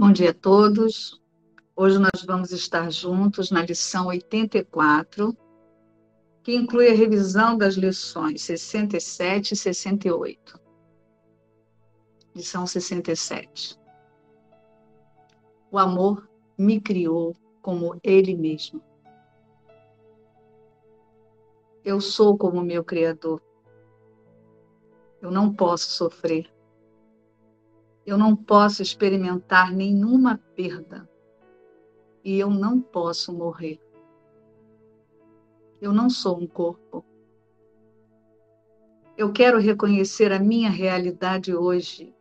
Bom dia a todos. Hoje nós vamos estar juntos na lição 84, que inclui a revisão das lições 67 e 68. Lição 67. O amor me criou como ele mesmo. Eu sou como meu Criador. Eu não posso sofrer. Eu não posso experimentar nenhuma perda e eu não posso morrer. Eu não sou um corpo. Eu quero reconhecer a minha realidade hoje.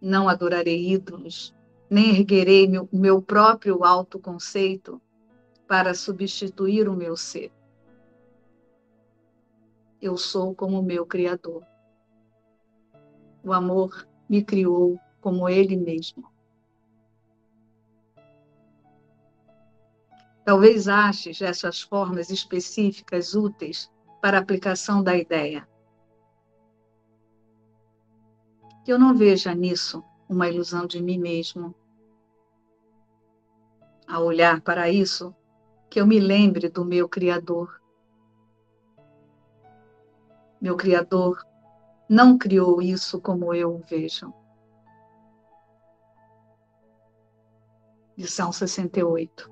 Não adorarei ídolos, nem erguerei meu próprio autoconceito para substituir o meu ser. Eu sou como o meu Criador. O amor me criou como ele mesmo. Talvez aches essas formas específicas úteis para a aplicação da ideia. Que eu não veja nisso uma ilusão de mim mesmo. Ao olhar para isso, que eu me lembre do meu Criador. Meu Criador não criou isso como eu o vejo. Lição 68.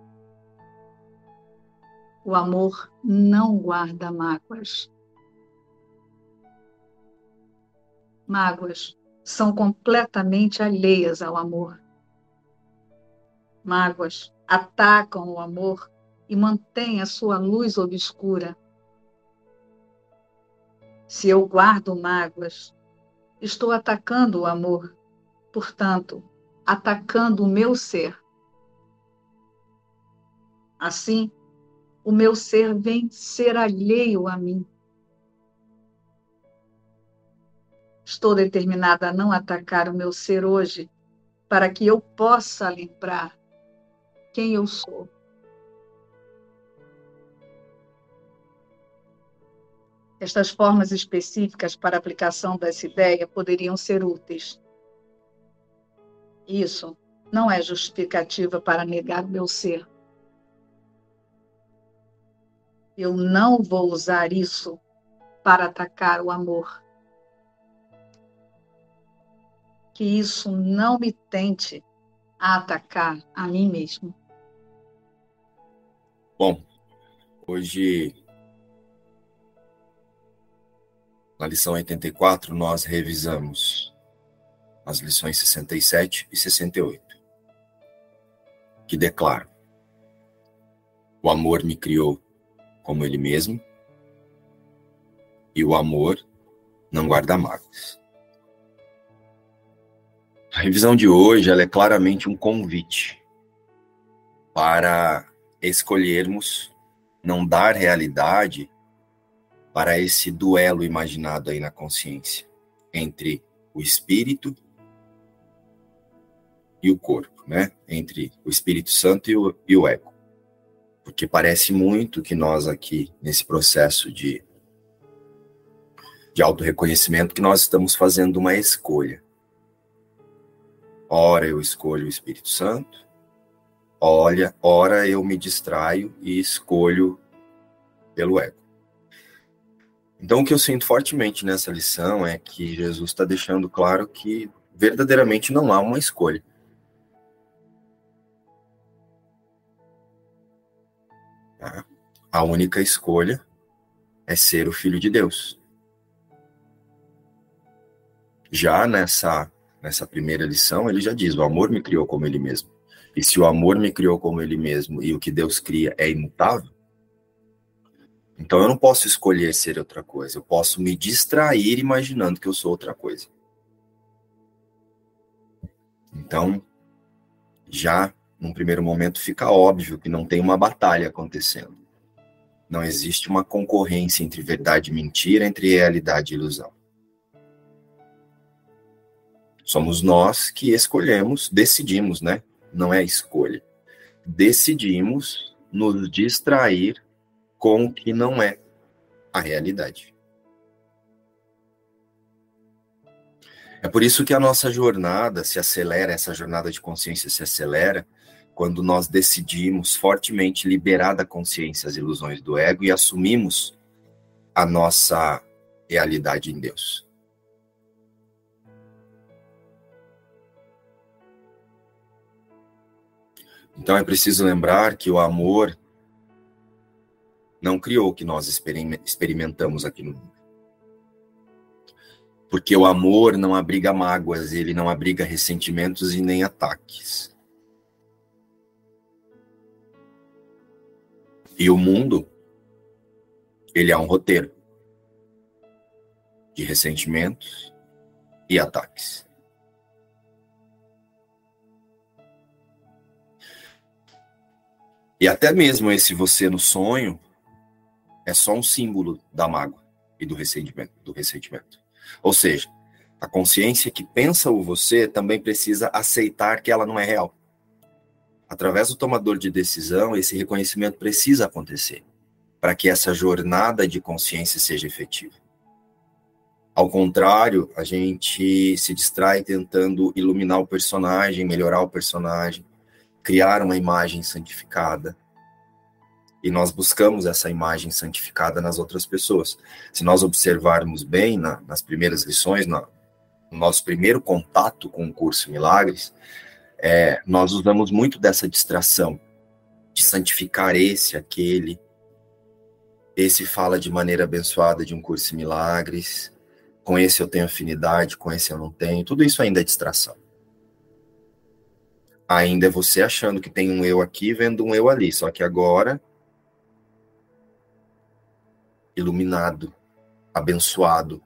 O amor não guarda mágoas. Mágoas são completamente alheias ao amor. Mágoas atacam o amor e mantêm a sua luz obscura. Se eu guardo mágoas, estou atacando o amor, portanto, atacando o meu ser. Assim, o meu ser vem ser alheio a mim. Estou determinada a não atacar o meu ser hoje, para que eu possa lembrar quem eu sou. Estas formas específicas para a aplicação dessa ideia poderiam ser úteis. Isso não é justificativa para negar meu ser. Eu não vou usar isso para atacar o amor. Que isso não me tente a atacar a mim mesmo. Bom, hoje, na lição 84, nós revisamos as lições 67 e 68, que declaram: o amor me criou como ele mesmo e o amor não guarda mágoas. A revisão de hoje ela é claramente um convite para escolhermos não dar realidade para esse duelo imaginado aí na consciência, entre o espírito e o corpo, né? Entre o Espírito Santo e o ego. Porque parece muito que nós aqui, nesse processo de autorreconhecimento, que nós estamos fazendo uma escolha. Ora eu escolho o Espírito Santo, ora eu me distraio e escolho pelo ego. Então, o que eu sinto fortemente nessa lição é que Jesus está deixando claro que verdadeiramente não há uma escolha. Tá? A única escolha é ser o Filho de Deus. Já nessa primeira lição, ele já diz: o amor me criou como ele mesmo. E se o amor me criou como ele mesmo e o que Deus cria é imutável, então eu não posso escolher ser outra coisa, eu posso me distrair imaginando que eu sou outra coisa. Então, já num primeiro momento fica óbvio que não tem uma batalha acontecendo. Não existe uma concorrência entre verdade e mentira, entre realidade e ilusão. Somos nós que escolhemos, decidimos, né? Não é escolha. Decidimos nos distrair com o que não é a realidade. É por isso que a nossa jornada se acelera, essa jornada de consciência se acelera, quando nós decidimos fortemente liberar da consciência as ilusões do ego e assumimos a nossa realidade em Deus. Então é preciso lembrar que o amor não criou o que nós experimentamos aqui no mundo. Porque o amor não abriga mágoas, ele não abriga ressentimentos e nem ataques. E o mundo, ele é um roteiro de ressentimentos e ataques. E até mesmo esse você no sonho é só um símbolo da mágoa e do ressentimento. Ou seja, a consciência que pensa o você também precisa aceitar que ela não é real. Através do tomador de decisão, esse reconhecimento precisa acontecer para que essa jornada de consciência seja efetiva. Ao contrário, a gente se distrai tentando iluminar o personagem, melhorar o personagem, criar uma imagem santificada. E nós buscamos essa imagem santificada nas outras pessoas. Se nós observarmos bem nas primeiras lições, no nosso primeiro contato com o curso Milagres, nós usamos muito dessa distração, de santificar esse, aquele. Esse fala de maneira abençoada de um curso Milagres, com esse eu tenho afinidade, com esse eu não tenho. Tudo isso ainda é distração. Ainda é você achando que tem um eu aqui, vendo um eu ali, só que agora iluminado, abençoado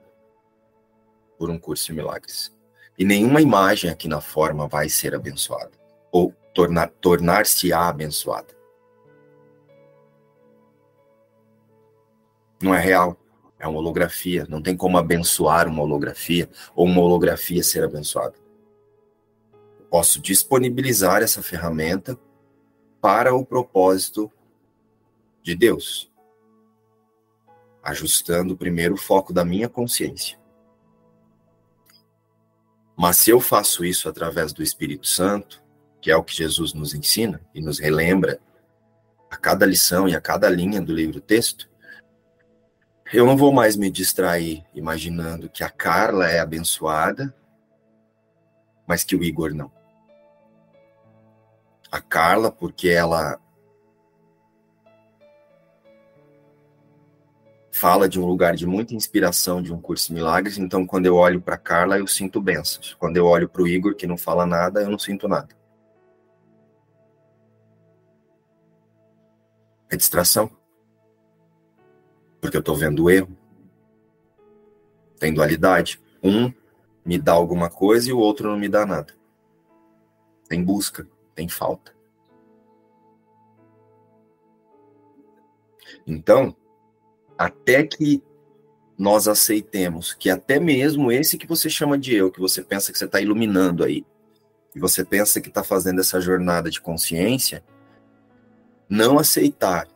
por um curso de milagres. E nenhuma imagem aqui na forma vai ser abençoada, ou tornar-se-á abençoada. Não é real, é uma holografia, não tem como abençoar uma holografia, ou uma holografia ser abençoada. Posso disponibilizar essa ferramenta para o propósito de Deus, ajustando primeiro o foco da minha consciência. Mas se eu faço isso através do Espírito Santo, que é o que Jesus nos ensina e nos relembra a cada lição e a cada linha do livro-texto, eu não vou mais me distrair imaginando que a Carla é abençoada, mas que o Igor não. A Carla, porque ela fala de um lugar de muita inspiração de um curso de milagres, então quando eu olho para Carla eu sinto bênçãos. Quando eu olho para o Igor, que não fala nada, eu não sinto nada. É distração. Porque eu estou vendo o erro. Tem dualidade. Um me dá alguma coisa e o outro não me dá nada. Tem busca, tem falta. Então, até que nós aceitemos que até mesmo esse que você chama de eu, que você pensa que você está iluminando aí, que você pensa que está fazendo essa jornada de consciência, não aceitar,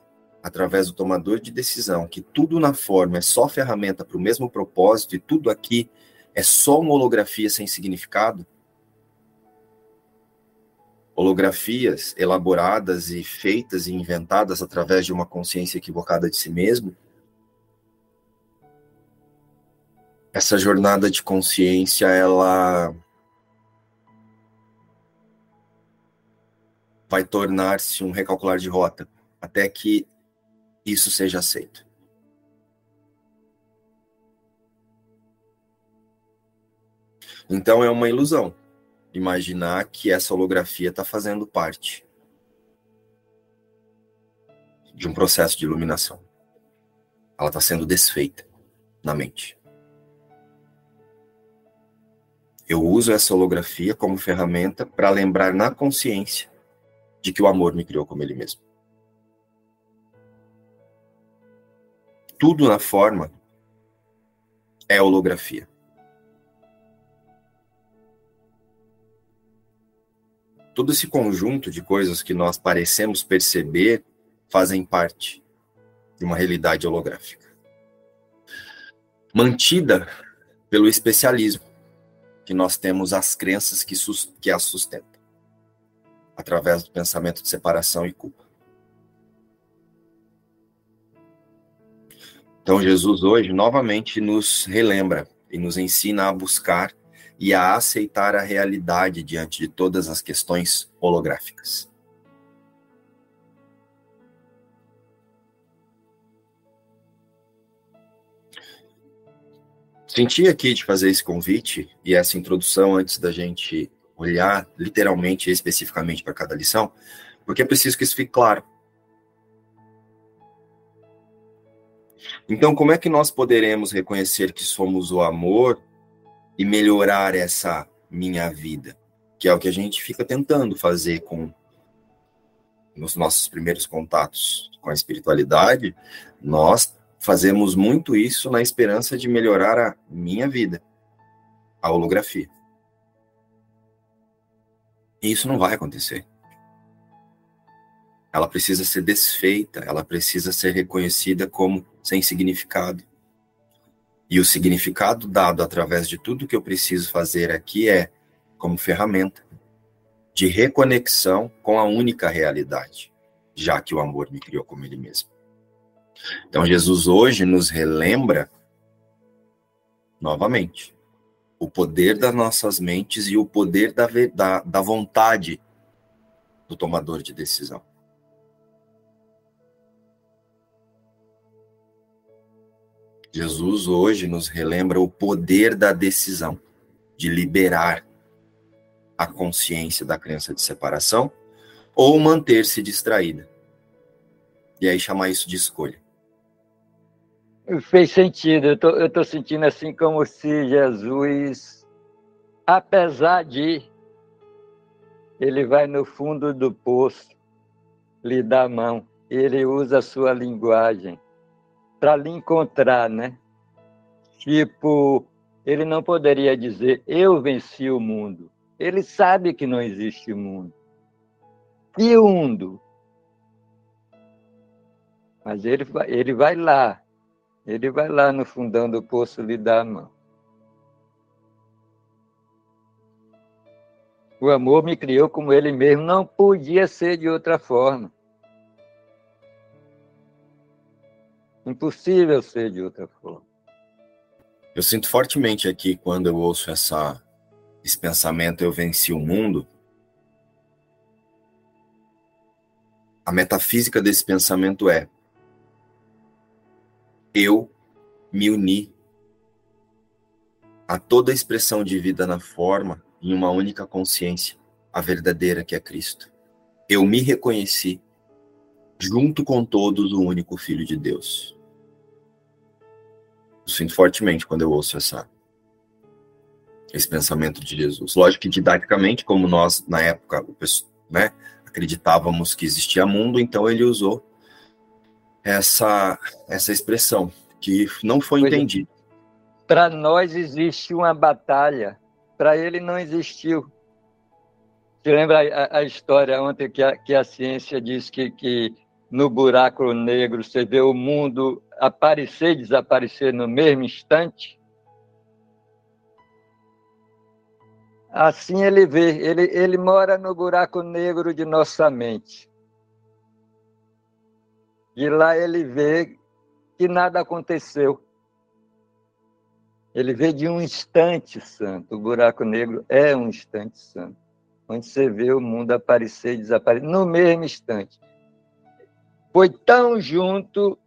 através do tomador de decisão, que tudo na forma é só ferramenta para o mesmo propósito e tudo aqui é só uma holografia sem significado. Holografias elaboradas e feitas e inventadas através de uma consciência equivocada de si mesmo. Essa jornada de consciência, ela vai tornar-se um recalcular de rota, até que isso seja aceito. Então é uma ilusão imaginar que essa holografia está fazendo parte de um processo de iluminação. Ela está sendo desfeita na mente. Eu uso essa holografia como ferramenta para lembrar na consciência de que o amor me criou como ele mesmo. Tudo na forma é holografia. Todo esse conjunto de coisas que nós parecemos perceber fazem parte de uma realidade holográfica, mantida pelo especialismo, que nós temos as crenças que as sustentam, através do pensamento de separação e culpa. Então, Jesus hoje novamente nos relembra e nos ensina a buscar e a aceitar a realidade diante de todas as questões holográficas. Senti aqui de fazer esse convite e essa introdução antes da gente olhar literalmente e especificamente para cada lição, porque é preciso que isso fique claro. Então, como é que nós poderemos reconhecer que somos o amor e melhorar essa minha vida? Que é o que a gente fica tentando fazer nos nossos primeiros contatos com a espiritualidade. Nós fazemos muito isso na esperança de melhorar a minha vida, a holografia. E isso não vai acontecer. Ela precisa ser desfeita, ela precisa ser reconhecida como sem significado. E o significado dado através de tudo que eu preciso fazer aqui é como ferramenta de reconexão com a única realidade, já que o amor me criou como ele mesmo. Então Jesus hoje nos relembra novamente o poder das nossas mentes e o poder da vontade do tomador de decisão. Jesus hoje nos relembra o poder da decisão, de liberar a consciência da crença de separação ou manter-se distraída. E aí chamar isso de escolha. Fez sentido. Eu tô sentindo assim como se Jesus, apesar de ele vai no fundo do poço, lhe dá a mão, ele usa a sua linguagem para lhe encontrar, né? Tipo, ele não poderia dizer, eu venci o mundo. Ele sabe que não existe mundo. E o mundo? Mas ele vai lá. Ele vai lá no fundão do poço lhe dar a mão. O amor me criou como ele mesmo. Não podia ser de outra forma. Impossível ser de outra forma. Eu sinto fortemente aqui, quando eu ouço esse pensamento, eu venci o mundo. A metafísica desse pensamento é: eu me uni a toda a expressão de vida na forma, em uma única consciência, a verdadeira, que é Cristo. Eu me reconheci junto com todos, o único Filho de Deus. Eu sinto fortemente quando eu ouço esse pensamento de Jesus. Lógico que didaticamente, como nós, na época, né, acreditávamos que existia mundo, então ele usou essa expressão, que não foi entendida. Para nós existe uma batalha, para ele não existiu. Você lembra a história ontem que a ciência diz que no buraco negro você vê o mundo aparecer e desaparecer no mesmo instante? Assim ele vê, ele mora no buraco negro de nossa mente. E lá ele vê que nada aconteceu. Ele vê de um instante santo. O buraco negro é um instante santo, onde você vê o mundo aparecer e desaparecer no mesmo instante. Foi tão junto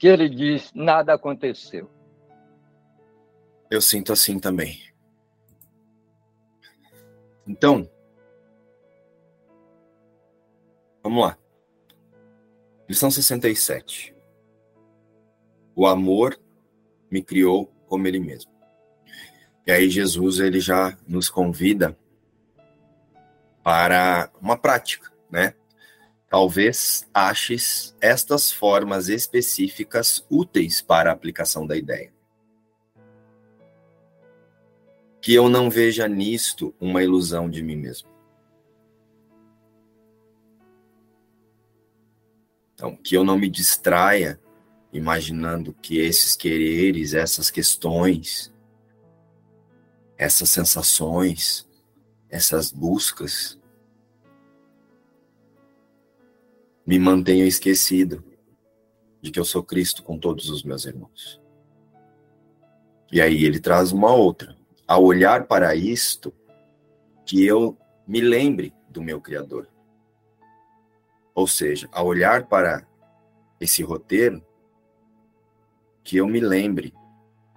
que ele diz, nada aconteceu. Eu sinto assim também. Então, vamos lá. Lição 67. O amor me criou como ele mesmo. E aí Jesus, ele já nos convida para uma prática, né? Talvez aches estas formas específicas úteis para a aplicação da ideia. Que eu não veja nisto uma ilusão de mim mesmo. Então, que eu não me distraia imaginando que esses quereres, essas questões, essas sensações, essas buscas, me mantenho esquecido de que eu sou Cristo com todos os meus irmãos. E aí ele traz uma outra. Ao olhar para isto, que eu me lembre do meu Criador. Ou seja, ao olhar para esse roteiro, que eu me lembre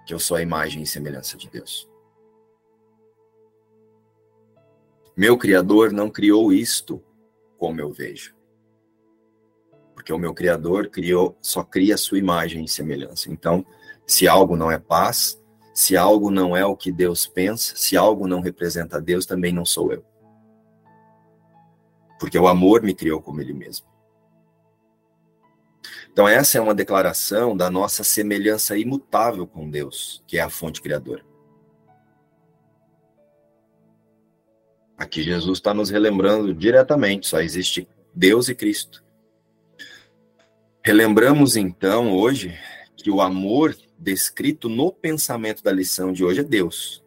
que eu sou a imagem e semelhança de Deus. Meu Criador não criou isto como eu vejo. Porque o meu Criador só cria a sua imagem e semelhança. Então, se algo não é paz, se algo não é o que Deus pensa, se algo não representa Deus, também não sou eu. Porque o amor me criou como Ele mesmo. Então, essa é uma declaração da nossa semelhança imutável com Deus, que é a fonte criadora. Aqui Jesus está nos relembrando diretamente, só existe Deus e Cristo. Relembramos então hoje que o amor descrito no pensamento da lição de hoje é Deus.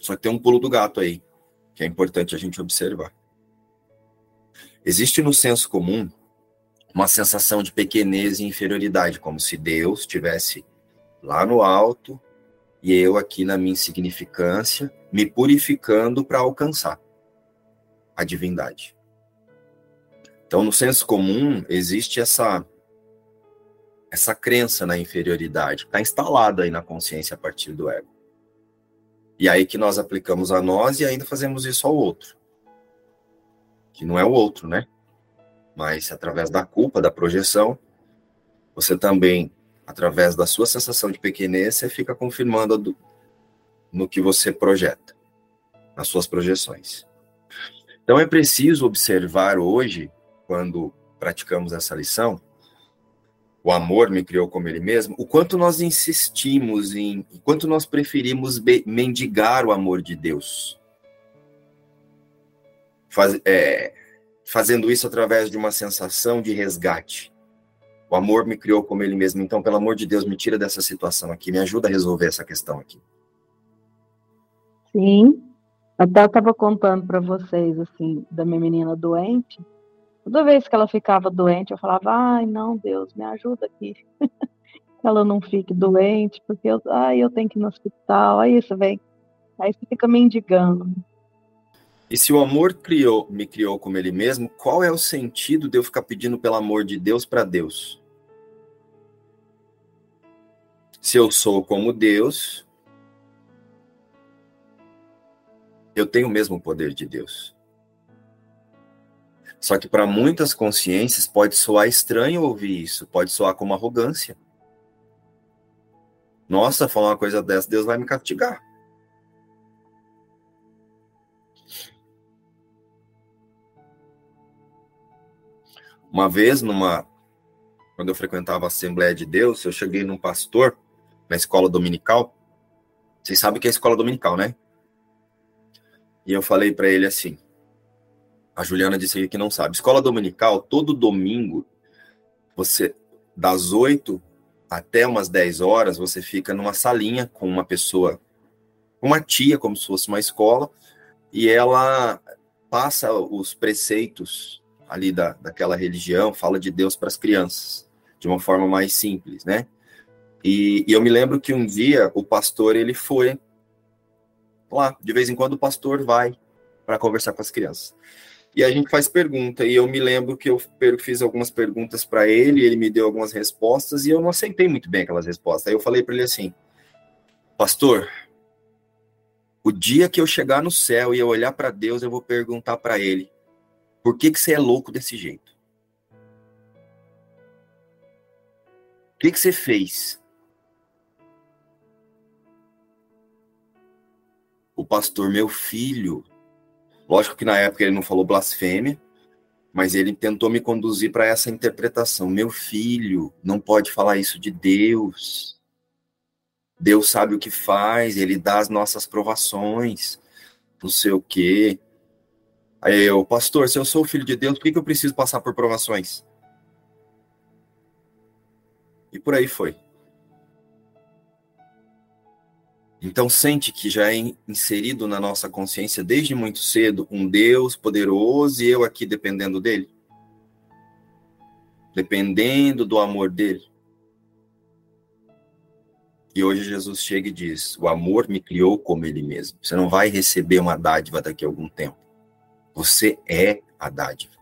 Só que tem um pulo do gato aí, que é importante a gente observar. Existe no senso comum uma sensação de pequenez e inferioridade, como se Deus estivesse lá no alto e eu aqui na minha insignificância, me purificando para alcançar a divindade. Então, no senso comum, existe essa crença na inferioridade, que está instalada aí na consciência a partir do ego. E aí que nós aplicamos a nós e ainda fazemos isso ao outro. Que não é o outro, né? Mas através da culpa, da projeção, você também, através da sua sensação de pequenez, você fica confirmando no que você projeta, nas suas projeções. Então é preciso observar hoje, quando praticamos essa lição, o amor me criou como ele mesmo, o quanto nós insistimos o quanto nós preferimos mendigar o amor de Deus. Fazendo isso através de uma sensação de resgate. O amor me criou como ele mesmo, então, pelo amor de Deus, me tira dessa situação aqui, me ajuda a resolver essa questão aqui. Sim, até eu estava contando para vocês, assim, da minha menina doente. Toda vez que ela ficava doente, eu falava, ai, não, Deus, me ajuda aqui. Que ela não fique doente, porque eu tenho que ir no hospital, aí isso vem. Aí você fica mendigando. E se o amor me criou como ele mesmo, qual é o sentido de eu ficar pedindo pelo amor de Deus para Deus? Se eu sou como Deus, eu tenho o mesmo poder de Deus. Só que para muitas consciências pode soar estranho ouvir isso, pode soar como arrogância. Nossa, falar uma coisa dessa, Deus vai me castigar. Uma vez, quando eu frequentava a Assembleia de Deus, eu cheguei num pastor na escola dominical. Vocês sabem o que é escola dominical, né? E eu falei para ele assim, a Juliana disse que não sabe. Escola dominical, todo domingo, você, das 8 até umas 10 horas, você fica numa salinha com uma pessoa, uma tia, como se fosse uma escola, e ela passa os preceitos ali daquela religião, fala de Deus para as crianças, de uma forma mais simples, né? E eu me lembro que um dia o pastor, ele foi lá, de vez em quando o pastor vai para conversar com as crianças. E a gente faz pergunta, e eu me lembro que eu fiz algumas perguntas para ele, ele me deu algumas respostas, e eu não aceitei muito bem aquelas respostas. Aí eu falei para ele assim, pastor, o dia que eu chegar no céu e eu olhar para Deus, eu vou perguntar para ele, por que você é louco desse jeito? O que você fez? O pastor, meu filho, lógico que na época ele não falou blasfêmia, mas ele tentou me conduzir para essa interpretação. Meu filho, não pode falar isso de Deus. Deus sabe o que faz, ele dá as nossas provações, não sei o quê. Aí eu, pastor, se eu sou filho de Deus, por que eu preciso passar por provações? E por aí foi. Então sente que já é inserido na nossa consciência desde muito cedo um Deus poderoso e eu aqui dependendo dele. Dependendo do amor dele. E hoje Jesus chega e diz, o amor me criou como ele mesmo. Você não vai receber uma dádiva daqui a algum tempo. Você é a dádiva.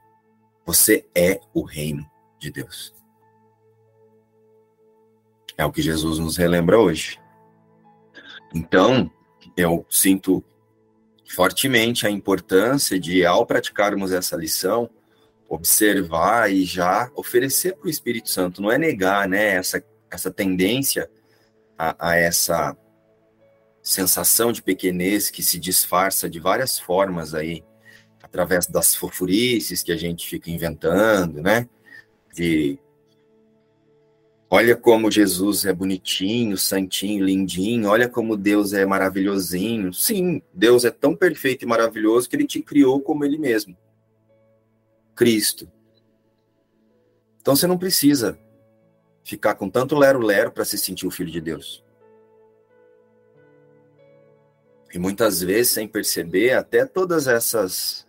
Você é o reino de Deus. É o que Jesus nos relembra hoje. Então, eu sinto fortemente a importância de, ao praticarmos essa lição, observar e já oferecer para o Espírito Santo. Não é negar, né, essa tendência a essa sensação de pequenez que se disfarça de várias formas aí, através das fofurices que a gente fica inventando, né? De olha como Jesus é bonitinho, santinho, lindinho, olha como Deus é maravilhosinho. Sim, Deus é tão perfeito e maravilhoso que ele te criou como ele mesmo. Cristo. Então você não precisa ficar com tanto lero-lero para se sentir o filho de Deus. E muitas vezes, sem perceber, até todas essas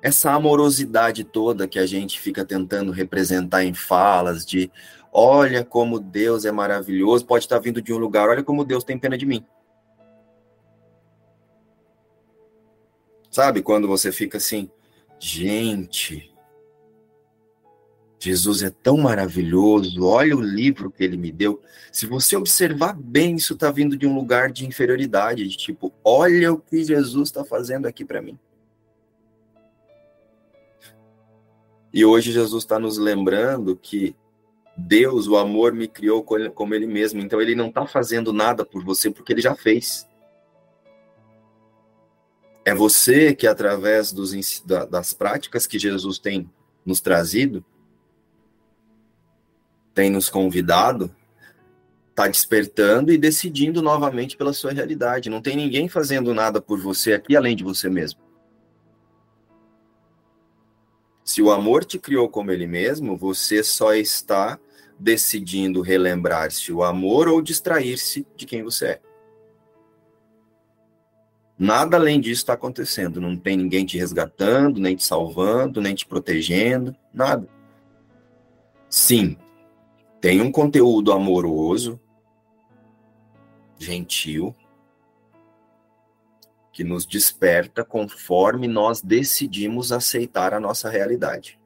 essa amorosidade toda que a gente fica tentando representar em falas de olha como Deus é maravilhoso, pode estar vindo de um lugar, olha como Deus tem pena de mim. Sabe, quando você fica assim, gente, Jesus é tão maravilhoso, olha o livro que ele me deu. Se você observar bem, isso está vindo de um lugar de inferioridade, de tipo, olha o que Jesus está fazendo aqui para mim. E hoje Jesus está nos lembrando que Deus, o amor, me criou como ele mesmo. Então ele não está fazendo nada por você porque ele já fez. É você que, através das práticas que Jesus tem nos trazido, tem nos convidado, está despertando e decidindo novamente pela sua realidade. Não tem ninguém fazendo nada por você aqui, além de você mesmo. Se o amor te criou como ele mesmo, você só está decidindo relembrar-se o amor ou distrair-se de quem você é. Nada além disso está acontecendo. Não tem ninguém te resgatando, nem te salvando, nem te protegendo, nada. Sim, tem um conteúdo amoroso, gentil, que nos desperta conforme nós decidimos aceitar a nossa realidade.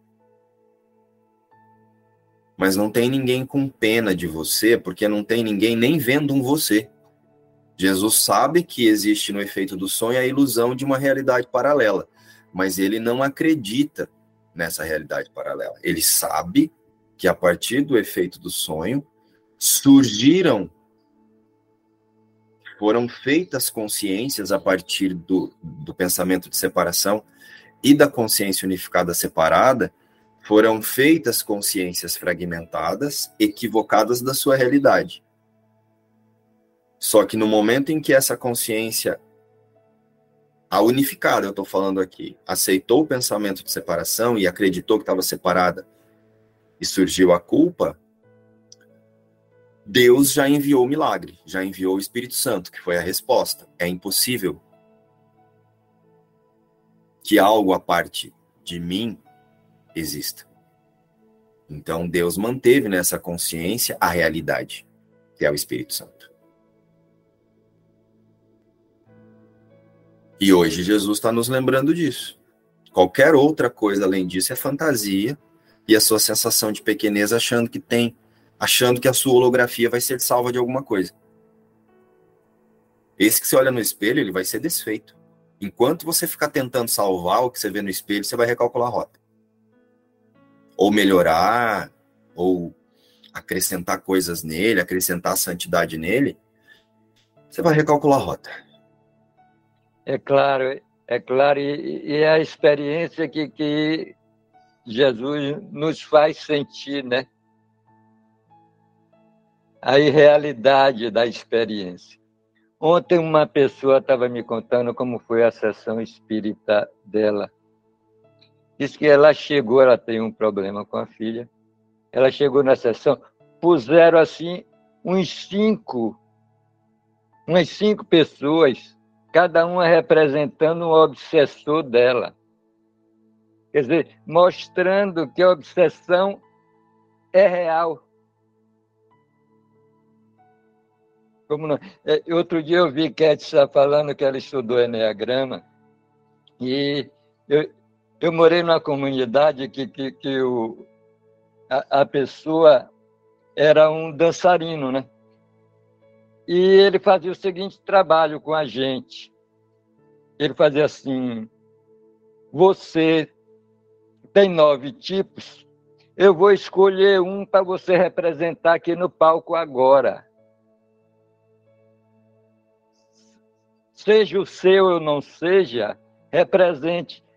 Mas não tem ninguém com pena de você, porque não tem ninguém nem vendo um você. Jesus sabe que existe no efeito do sonho a ilusão de uma realidade paralela, mas ele não acredita nessa realidade paralela. Ele sabe que a partir do efeito do sonho foram feitas consciências a partir do pensamento de separação e da consciência unificada separada, foram feitas consciências fragmentadas, equivocadas da sua realidade. Só que no momento em que essa consciência, a unificada, eu estou falando aqui, aceitou o pensamento de separação e acreditou que estava separada e surgiu a culpa, Deus já enviou o milagre, já enviou o Espírito Santo, que foi a resposta. É impossível que algo à parte de mim exista. Então Deus manteve nessa consciência a realidade, que é o Espírito Santo. E hoje Jesus está nos lembrando disso. Qualquer outra coisa além disso é fantasia e a sua sensação de pequenez achando que a sua holografia vai ser salva de alguma coisa. Esse que você olha no espelho, ele vai ser desfeito. Enquanto você ficar tentando salvar o que você vê no espelho, você vai recalcular a rota. Ou melhorar, ou acrescentar coisas nele, acrescentar santidade nele, você vai recalcular a rota. É claro, e é a experiência que Jesus nos faz sentir, né? A irrealidade da experiência. Ontem uma pessoa estava me contando como foi a sessão espírita dela. Diz que ela chegou, ela tem um problema com a filha, ela chegou na sessão, puseram assim umas cinco pessoas, cada uma representando um obsessor dela. Quer dizer, mostrando que a obsessão é real. Como não? Outro dia eu vi Kétia falando que ela estudou Enneagrama, e eu morei numa comunidade que a pessoa era um dançarino, né? E ele fazia o seguinte trabalho com a gente. Ele fazia assim: você tem 9 tipos, eu vou escolher um para você representar aqui no palco agora. Seja o seu ou não seja,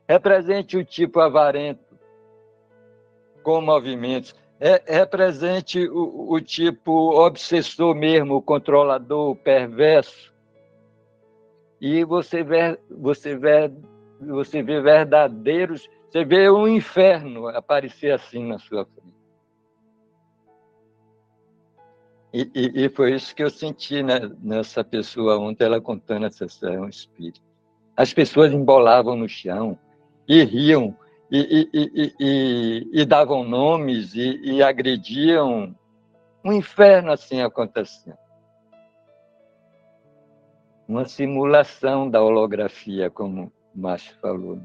represente o tipo avarento com movimentos. Represente o tipo obsessor mesmo, controlador, perverso. E você vê verdadeiros, você vê um inferno aparecer assim na sua frente. E foi isso que eu senti, né, nessa pessoa ontem, ela contando essa sessão espírita. As pessoas embolavam no chão e riam. E davam nomes e agrediam. Um inferno assim acontecendo. Uma simulação da holografia, como o Márcio falou.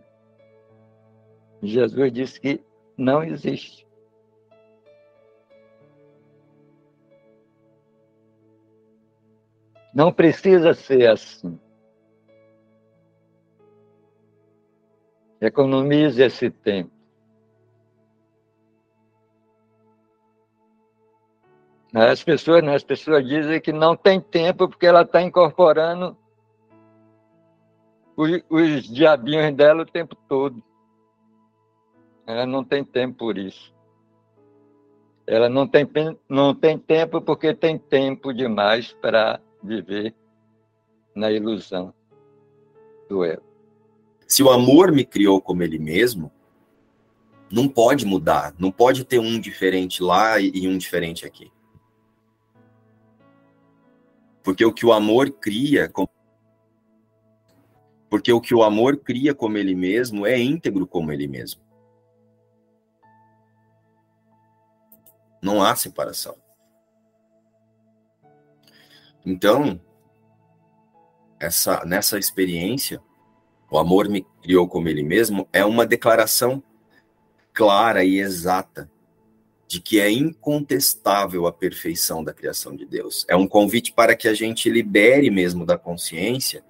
Jesus disse que não existe. Não precisa ser assim. Economize esse tempo. As pessoas dizem que não tem tempo porque ela está incorporando os diabinhos dela o tempo todo. Ela não tem tempo por isso. Ela não tem tempo porque tem tempo demais para viver na ilusão do ego. Se o amor me criou como ele mesmo, não pode mudar, não pode ter um diferente lá e um diferente aqui. Porque o que o amor cria como ele mesmo é íntegro como ele mesmo. Não há separação. Então, nessa experiência, o amor me criou como ele mesmo, é uma declaração clara e exata de que é incontestável a perfeição da criação de Deus. É um convite para que a gente libere mesmo da consciência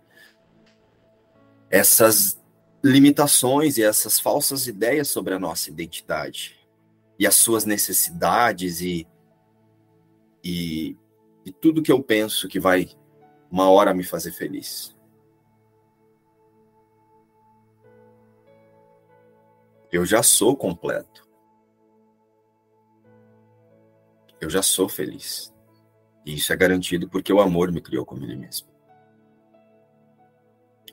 essas limitações e essas falsas ideias sobre a nossa identidade e as suas necessidades e tudo que eu penso que vai uma hora me fazer feliz. Eu já sou completo. Eu já sou feliz. E isso é garantido porque o amor me criou como ele mesmo.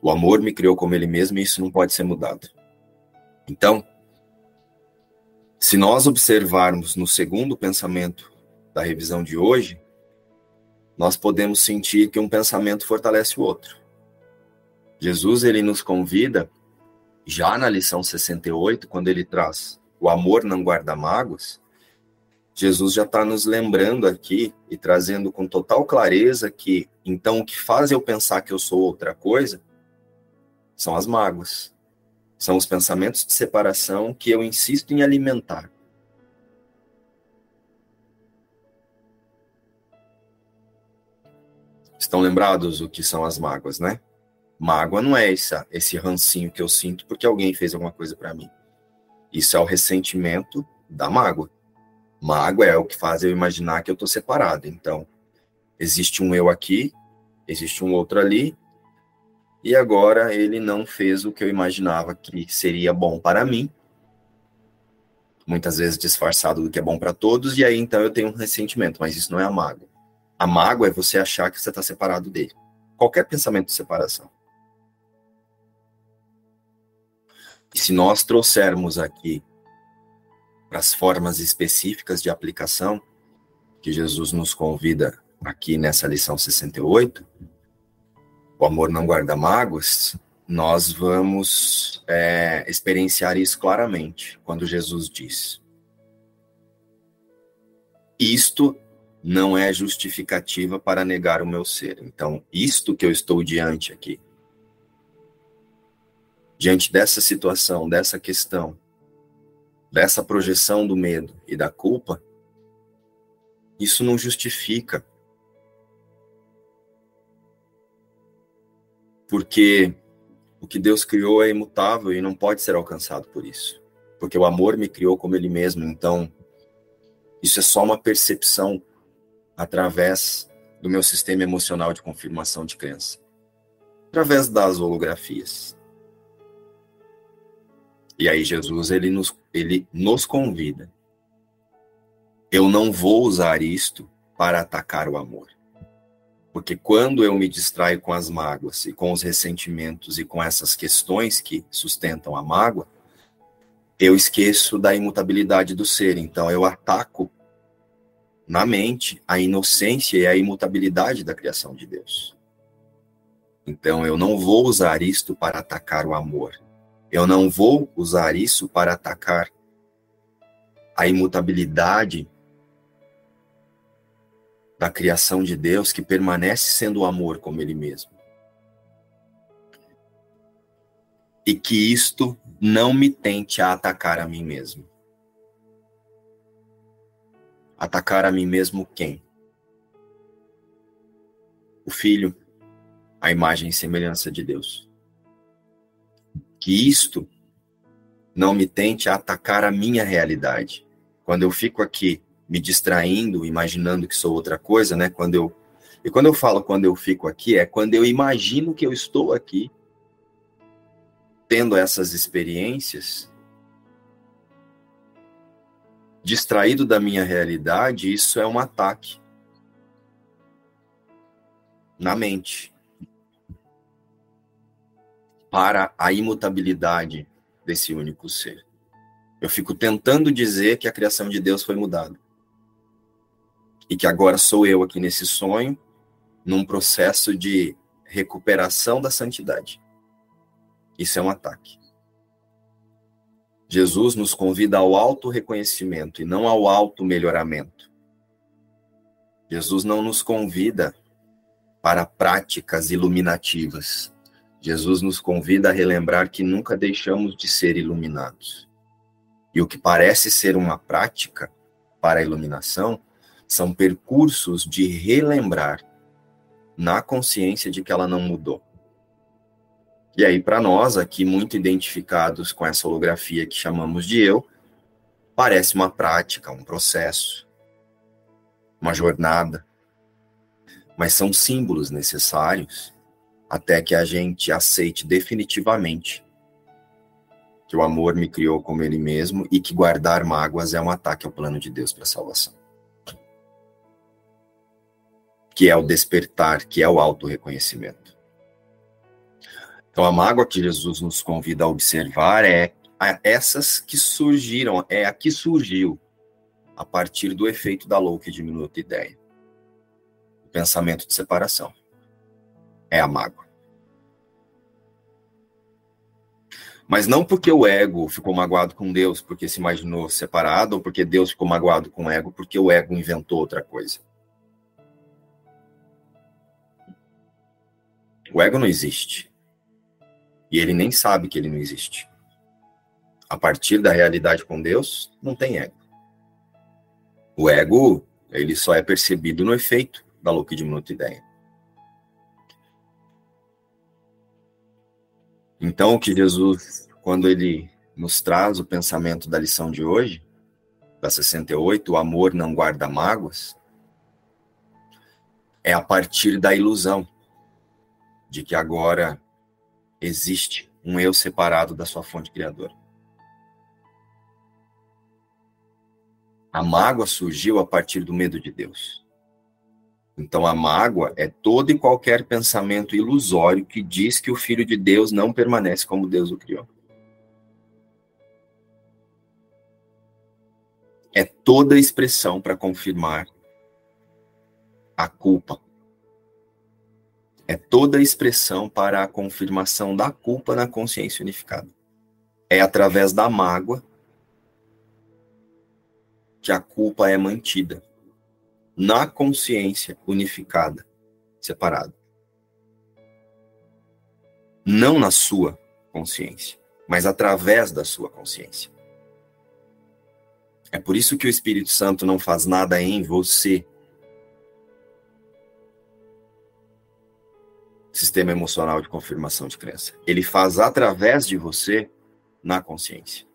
O amor me criou como ele mesmo e isso não pode ser mudado. Então, se nós observarmos no segundo pensamento da revisão de hoje, nós podemos sentir que um pensamento fortalece o outro. Jesus, ele nos convida já na lição 68, quando ele traz o amor não guarda mágoas, Jesus já está nos lembrando aqui e trazendo com total clareza que, então, o que faz eu pensar que eu sou outra coisa são as mágoas. São os pensamentos de separação que eu insisto em alimentar. Estão lembrados o que são as mágoas, né? Mágoa não é esse rancinho que eu sinto porque alguém fez alguma coisa para mim. Isso é o ressentimento da mágoa. Mágoa é o que faz eu imaginar que eu estou separado. Então, existe um eu aqui, existe um outro ali, e agora ele não fez o que eu imaginava que seria bom para mim. Muitas vezes disfarçado do que é bom para todos, e aí então eu tenho um ressentimento, mas isso não é a mágoa. A mágoa é você achar que você está separado dele. Qualquer pensamento de separação. E se nós trouxermos aqui para as formas específicas de aplicação que Jesus nos convida aqui nessa lição 68, o amor não guarda mágoas, nós vamos experienciar isso claramente quando Jesus diz: isto não é justificativa para negar o meu ser. Então, isto que eu estou diante aqui, diante dessa situação, dessa questão, dessa projeção do medo e da culpa, isso não justifica. Porque o que Deus criou é imutável e não pode ser alcançado por isso. Porque o amor me criou como Ele mesmo, então isso é só uma percepção através do meu sistema emocional de confirmação de crença, através das holografias. E aí Jesus, ele nos convida. Eu não vou usar isto para atacar o amor. Porque quando eu me distraio com as mágoas e com os ressentimentos e com essas questões que sustentam a mágoa, eu esqueço da imutabilidade do ser. Então eu ataco na mente a inocência e a imutabilidade da criação de Deus. Então eu não vou usar isto para atacar o amor. Eu não vou usar isso para atacar a imutabilidade da criação de Deus, que permanece sendo o amor como Ele mesmo. E que isto não me tente a atacar a mim mesmo. Atacar a mim mesmo quem? O Filho, a imagem e semelhança de Deus. Que isto não me tente a atacar a minha realidade. Quando eu fico aqui me distraindo, imaginando que sou outra coisa, né? Quando eu falo quando eu fico aqui, é quando eu imagino que eu estou aqui, tendo essas experiências, distraído da minha realidade, isso é um ataque na mente para a imutabilidade desse único ser. Eu fico tentando dizer que a criação de Deus foi mudada. E que agora sou eu aqui nesse sonho, num processo de recuperação da santidade. Isso é um ataque. Jesus nos convida ao auto-reconhecimento e não ao auto-melhoramento. Jesus não nos convida para práticas iluminativas. Jesus nos convida a relembrar que nunca deixamos de ser iluminados. E o que parece ser uma prática para a iluminação são percursos de relembrar na consciência de que ela não mudou. E aí, para nós, aqui muito identificados com essa holografia que chamamos de eu, parece uma prática, um processo, uma jornada. Mas são símbolos necessários até que a gente aceite definitivamente que o amor me criou como Ele mesmo e que guardar mágoas é um ataque ao plano de Deus para a salvação. Que é o despertar, que é o auto-reconhecimento. Então a mágoa que Jesus nos convida a observar é essas que surgiram, é a que surgiu a partir do efeito da louca e diminuta ideia. O pensamento de separação. É a mágoa. Mas não porque o ego ficou magoado com Deus, porque se imaginou separado, ou porque Deus ficou magoado com o ego, porque o ego inventou outra coisa. O ego não existe. E ele nem sabe que ele não existe. A partir da realidade com Deus, não tem ego. O ego, ele só é percebido no efeito da louca e diminuta ideia. Então, o que Jesus, quando ele nos traz o pensamento da lição de hoje, da 68, o amor não guarda mágoas, é a partir da ilusão de que agora existe um eu separado da sua fonte criadora. A mágoa surgiu a partir do medo de Deus. Então a mágoa é todo e qualquer pensamento ilusório que diz que o Filho de Deus não permanece como Deus o criou. é toda expressão para confirmar a culpa. É toda expressão para a confirmação da culpa na consciência unificada. É através da mágoa que a culpa é mantida na consciência unificada, separada. Não na sua consciência, mas através da sua consciência. É por isso que o Espírito Santo não faz nada em você. Sistema emocional de confirmação de crença. Ele faz através de você na consciência.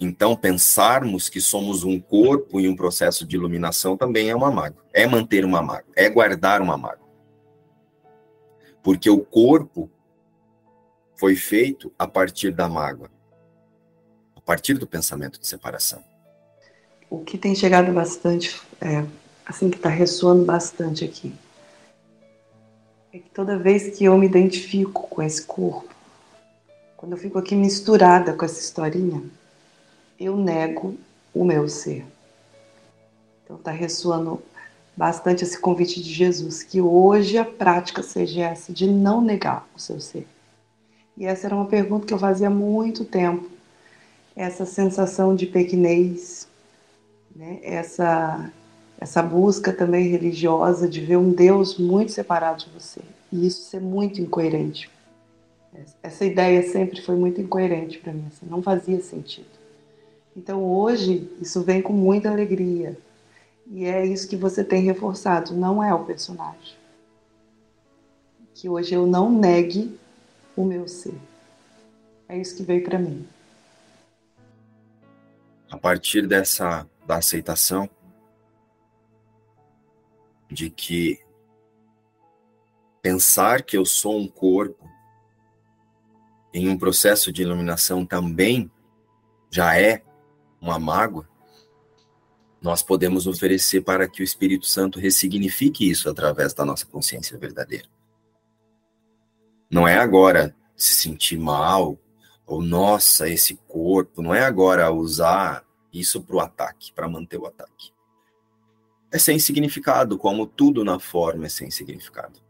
Então, pensarmos que somos um corpo e um processo de iluminação também é uma mágoa. É manter uma mágoa. É guardar uma mágoa. Porque o corpo foi feito a partir da mágoa. A partir do pensamento de separação. O que tem chegado bastante, assim que está ressoando bastante aqui, é que toda vez que eu me identifico com esse corpo, quando eu fico aqui misturada com essa historinha, eu nego o meu ser. Então está ressoando bastante esse convite de Jesus, que hoje a prática seja essa, de não negar o seu ser. E essa era uma pergunta que eu fazia há muito tempo. Essa sensação de pequenez, né? Essa busca também religiosa de ver um Deus muito separado de você. E isso ser muito incoerente. Essa ideia sempre foi muito incoerente para mim. Assim, não fazia sentido. Então hoje, isso vem com muita alegria. E é isso que você tem reforçado. Não é o personagem. Que hoje eu não negue o meu ser. É isso que veio para mim. A partir da aceitação, de que pensar que eu sou um corpo em um processo de iluminação também já é uma mágoa, nós podemos oferecer para que o Espírito Santo ressignifique isso através da nossa consciência verdadeira. Não é agora se sentir mal, ou nossa, esse corpo, não é agora usar isso para o ataque, para manter o ataque. É sem significado, como tudo na forma é sem significado.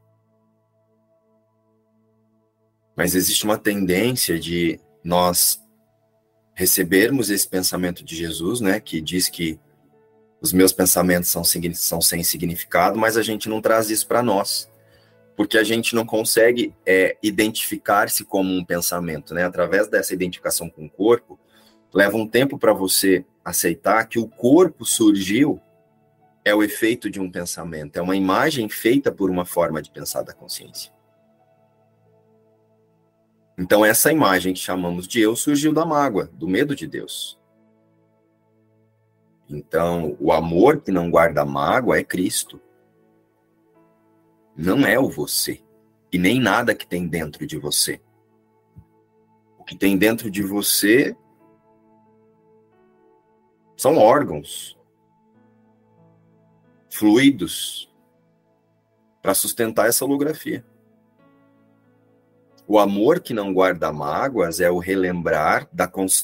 Mas existe uma tendência de nós recebermos esse pensamento de Jesus, né, que diz que os meus pensamentos são sem significado, mas a gente não traz isso para nós, porque a gente não consegue identificar-se como um pensamento, né? Através dessa identificação com o corpo, leva um tempo para você aceitar que o corpo surgiu. É o efeito de um pensamento, é uma imagem feita por uma forma de pensar da consciência. Então essa imagem que chamamos de eu surgiu da mágoa, do medo de Deus. Então o amor que não guarda mágoa é Cristo. Não é o você, e nem nada que tem dentro de você. O que tem dentro de você são órgãos, fluidos para sustentar essa holografia. O amor que não guarda mágoas é o relembrar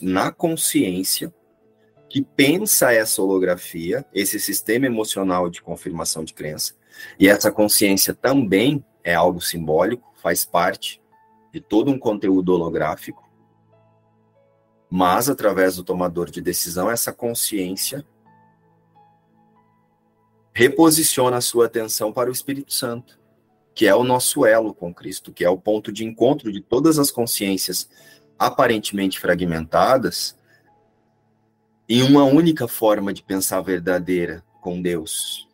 na consciência que pensa essa holografia, esse sistema emocional de confirmação de crença, e essa consciência também é algo simbólico, faz parte de todo um conteúdo holográfico, mas através do tomador de decisão, essa consciência reposiciona a sua atenção para o Espírito Santo, que é o nosso elo com Cristo, que é o ponto de encontro de todas as consciências aparentemente fragmentadas em uma única forma de pensar verdadeira com Deus.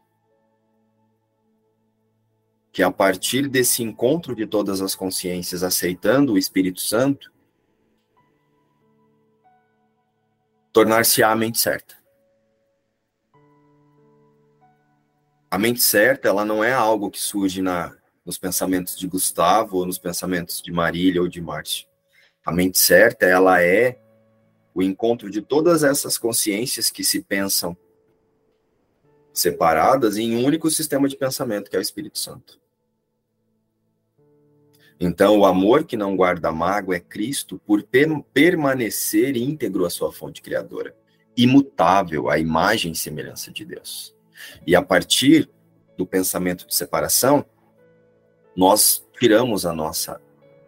Que a partir desse encontro de todas as consciências aceitando o Espírito Santo, tornar-se-á a mente certa. A mente certa, ela não é algo que surge nos pensamentos de Gustavo, ou nos pensamentos de Marília ou de Márcio. A mente certa, ela é o encontro de todas essas consciências que se pensam separadas em um único sistema de pensamento, que é o Espírito Santo. Então, o amor que não guarda mágoa é Cristo por permanecer íntegro à sua fonte criadora, imutável à imagem e semelhança de Deus. E a partir do pensamento de separação, nós tiramos a nossa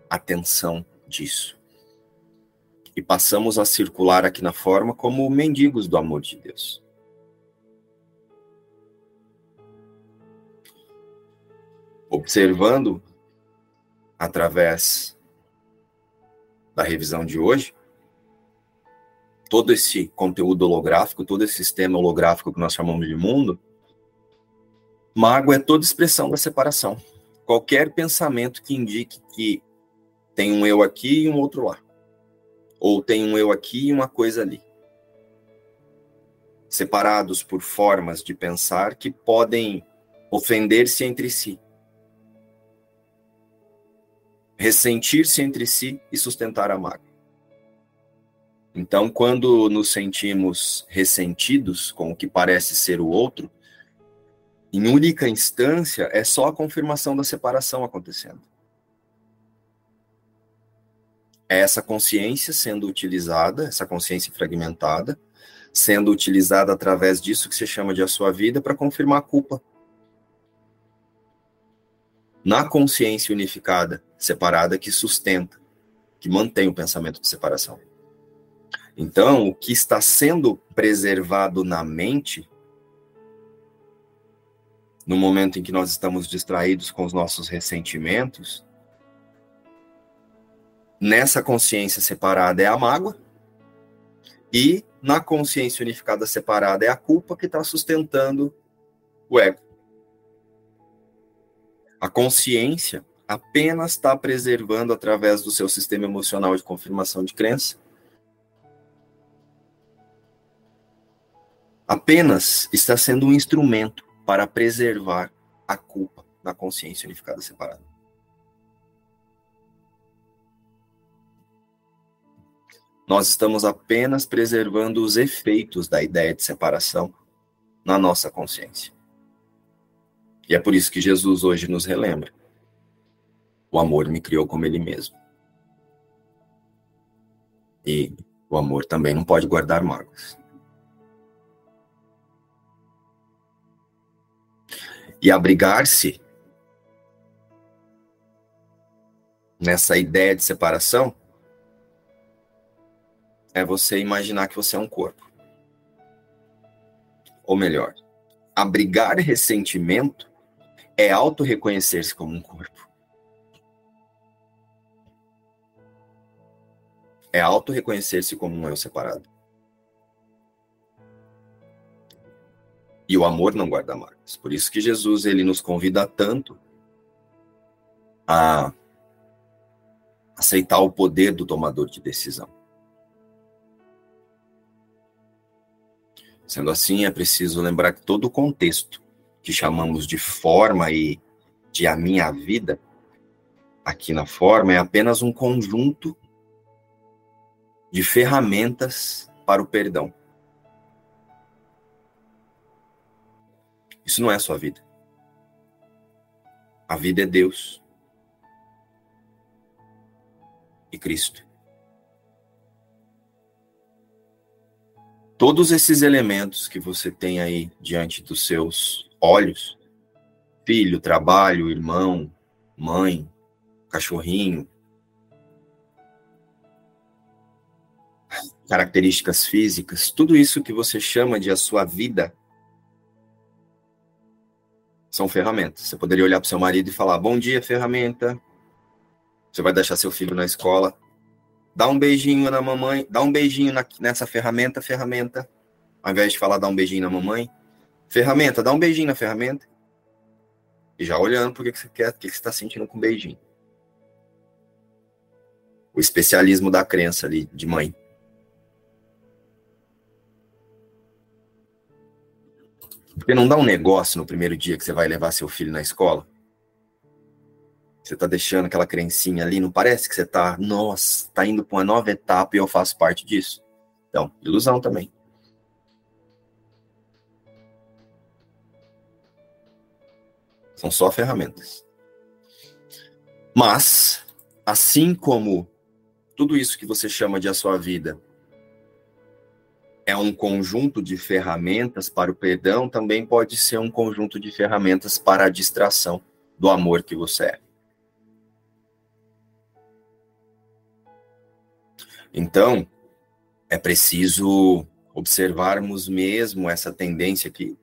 atenção disso. E passamos a circular aqui na forma como mendigos do amor de Deus. Observando, através da revisão de hoje, todo esse conteúdo holográfico, todo esse sistema holográfico que nós chamamos de mundo, mágoa é toda expressão da separação. Qualquer pensamento que indique que tem um eu aqui e um outro lá. Ou tem um eu aqui e uma coisa ali. Separados por formas de pensar que podem ofender-se entre si, ressentir-se entre si e sustentar a mágoa. Então, quando nos sentimos ressentidos com o que parece ser o outro, em única instância, é só a confirmação da separação acontecendo. É essa consciência sendo utilizada, essa consciência fragmentada, sendo utilizada através disso que se chama de a sua vida para confirmar a culpa. Na consciência unificada, separada, que sustenta, que mantém o pensamento de separação. Então, o que está sendo preservado na mente, no momento em que nós estamos distraídos com os nossos ressentimentos, nessa consciência separada é a mágoa, e na consciência unificada separada é a culpa que está sustentando o ego. A consciência apenas está preservando através do seu sistema emocional de confirmação de crença. Apenas está sendo um instrumento para preservar a culpa na consciência unificada separada. Nós estamos apenas preservando os efeitos da ideia de separação na nossa consciência. E é por isso que Jesus hoje nos relembra. O amor me criou como ele mesmo. E o amor também não pode guardar mágoas. E abrigar-se nessa ideia de separação é você imaginar que você é um corpo. Ou melhor, abrigar ressentimento é auto-reconhecer-se como um corpo. É auto-reconhecer-se como um eu separado. E o amor não guarda mágoas. Por isso que Jesus, ele nos convida tanto a aceitar o poder do tomador de decisão. Sendo assim, é preciso lembrar que todo o contexto que chamamos de forma e de a minha vida, aqui na forma, é apenas um conjunto de ferramentas para o perdão. Isso não é a sua vida. A vida é Deus e Cristo. Todos esses elementos que você tem aí diante dos seus olhos, filho, trabalho, irmão, mãe, cachorrinho, características físicas, tudo isso que você chama de a sua vida, são ferramentas. Você poderia olhar para o seu marido e falar, bom dia, ferramenta. Você vai deixar seu filho na escola. Dá um beijinho na mamãe. Dá um beijinho nessa ferramenta, ferramenta. Ao invés de falar, dá um beijinho na mamãe. Ferramenta, dá um beijinho na ferramenta. E já olhando para o que você quer, o que você está sentindo com o beijinho. O especialismo da crença ali, de mãe. Porque não dá um negócio no primeiro dia que você vai levar seu filho na escola? Você tá deixando aquela crencinha ali, não parece que você tá, nossa, tá indo pra uma nova etapa e eu faço parte disso? Então, ilusão também. São só ferramentas. Mas, assim como tudo isso que você chama de a sua vida é um conjunto de ferramentas para o perdão, também pode ser um conjunto de ferramentas para a distração do amor que você é. Então, é preciso observarmos mesmo essa tendência que,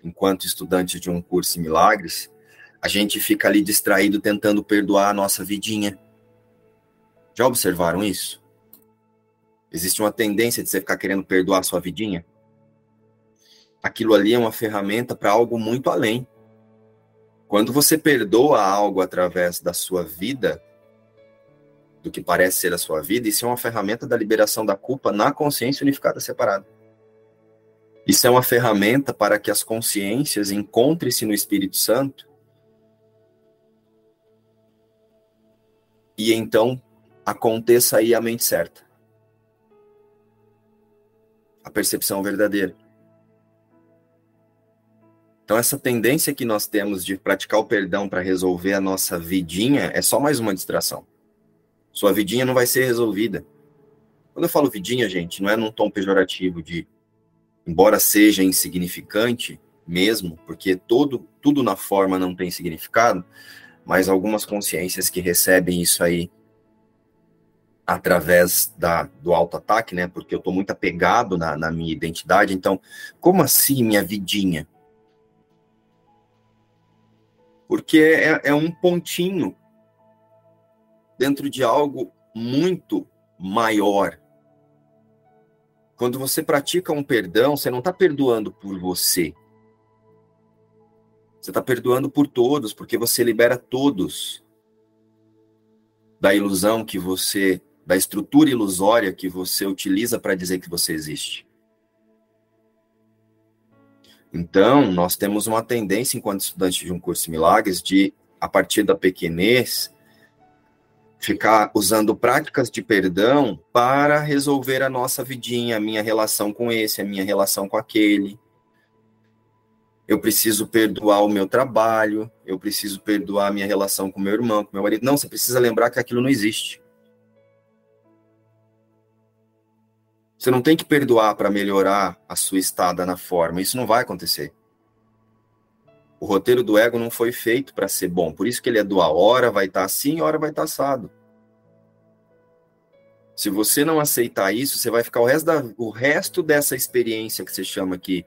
enquanto estudante de um curso em milagres, a gente fica ali distraído tentando perdoar a nossa vidinha. Já observaram isso? Existe uma tendência de você ficar querendo perdoar a sua vidinha? Aquilo ali é uma ferramenta para algo muito além. Quando você perdoa algo através da sua vida, do que parece ser a sua vida, isso é uma ferramenta da liberação da culpa na consciência unificada separada. Isso é uma ferramenta para que as consciências encontrem-se no Espírito Santo e então aconteça aí a mente certa. A percepção verdadeira. Então essa tendência que nós temos de praticar o perdão para resolver a nossa vidinha é só mais uma distração. Sua vidinha não vai ser resolvida. Quando eu falo vidinha, gente, não é num tom pejorativo de, embora seja insignificante mesmo, porque tudo na forma não tem significado, mas algumas consciências que recebem isso aí através do auto-ataque, né? Porque eu estou muito apegado na minha identidade. Então, como assim minha vidinha? Porque é um pontinho dentro de algo muito maior. Quando você pratica um perdão, você não está perdoando por você. Você está perdoando por todos, porque você libera todos da ilusão que você... da estrutura ilusória que você utiliza para dizer que você existe. Então, nós temos uma tendência, enquanto estudante de um curso de milagres, de, a partir da pequenez, ficar usando práticas de perdão para resolver a nossa vidinha, a minha relação com esse, a minha relação com aquele. Eu preciso perdoar o meu trabalho, eu preciso perdoar a minha relação com meu irmão, com meu marido. Não, você precisa lembrar que aquilo não existe. Você não tem que perdoar para melhorar a sua estada na forma. Isso não vai acontecer. O roteiro do ego não foi feito para ser bom. Por isso que ele é dual. Hora vai estar assim, hora vai estar assado. Se você não aceitar isso, você vai ficar o resto dessa experiência que você chama aqui,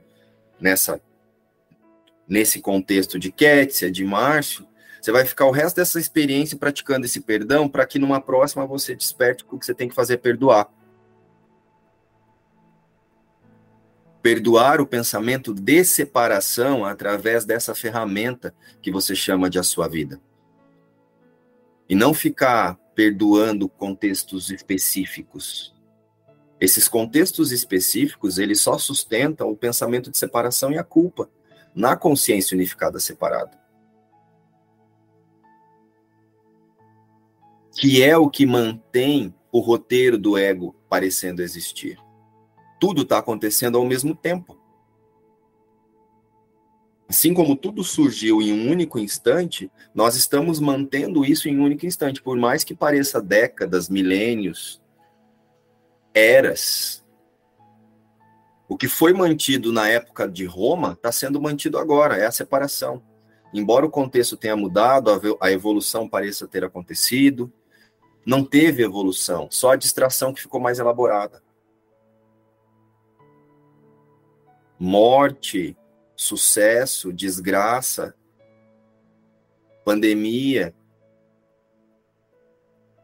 nesse contexto de Kétia, de Márcio, você vai ficar o resto dessa experiência praticando esse perdão para que numa próxima você desperte o que você tem que fazer é perdoar. Perdoar o pensamento de separação através dessa ferramenta que você chama de a sua vida. E não ficar perdoando contextos específicos. Esses contextos específicos, eles só sustentam o pensamento de separação e a culpa na consciência unificada separada. Que é o que mantém o roteiro do ego parecendo existir. Tudo está acontecendo ao mesmo tempo. Assim como tudo surgiu em um único instante, nós estamos mantendo isso em um único instante. Por mais que pareça décadas, milênios, eras, o que foi mantido na época de Roma está sendo mantido agora, é a separação. Embora o contexto tenha mudado, a evolução pareça ter acontecido, não teve evolução, só a distração que ficou mais elaborada. Morte, sucesso, desgraça, pandemia,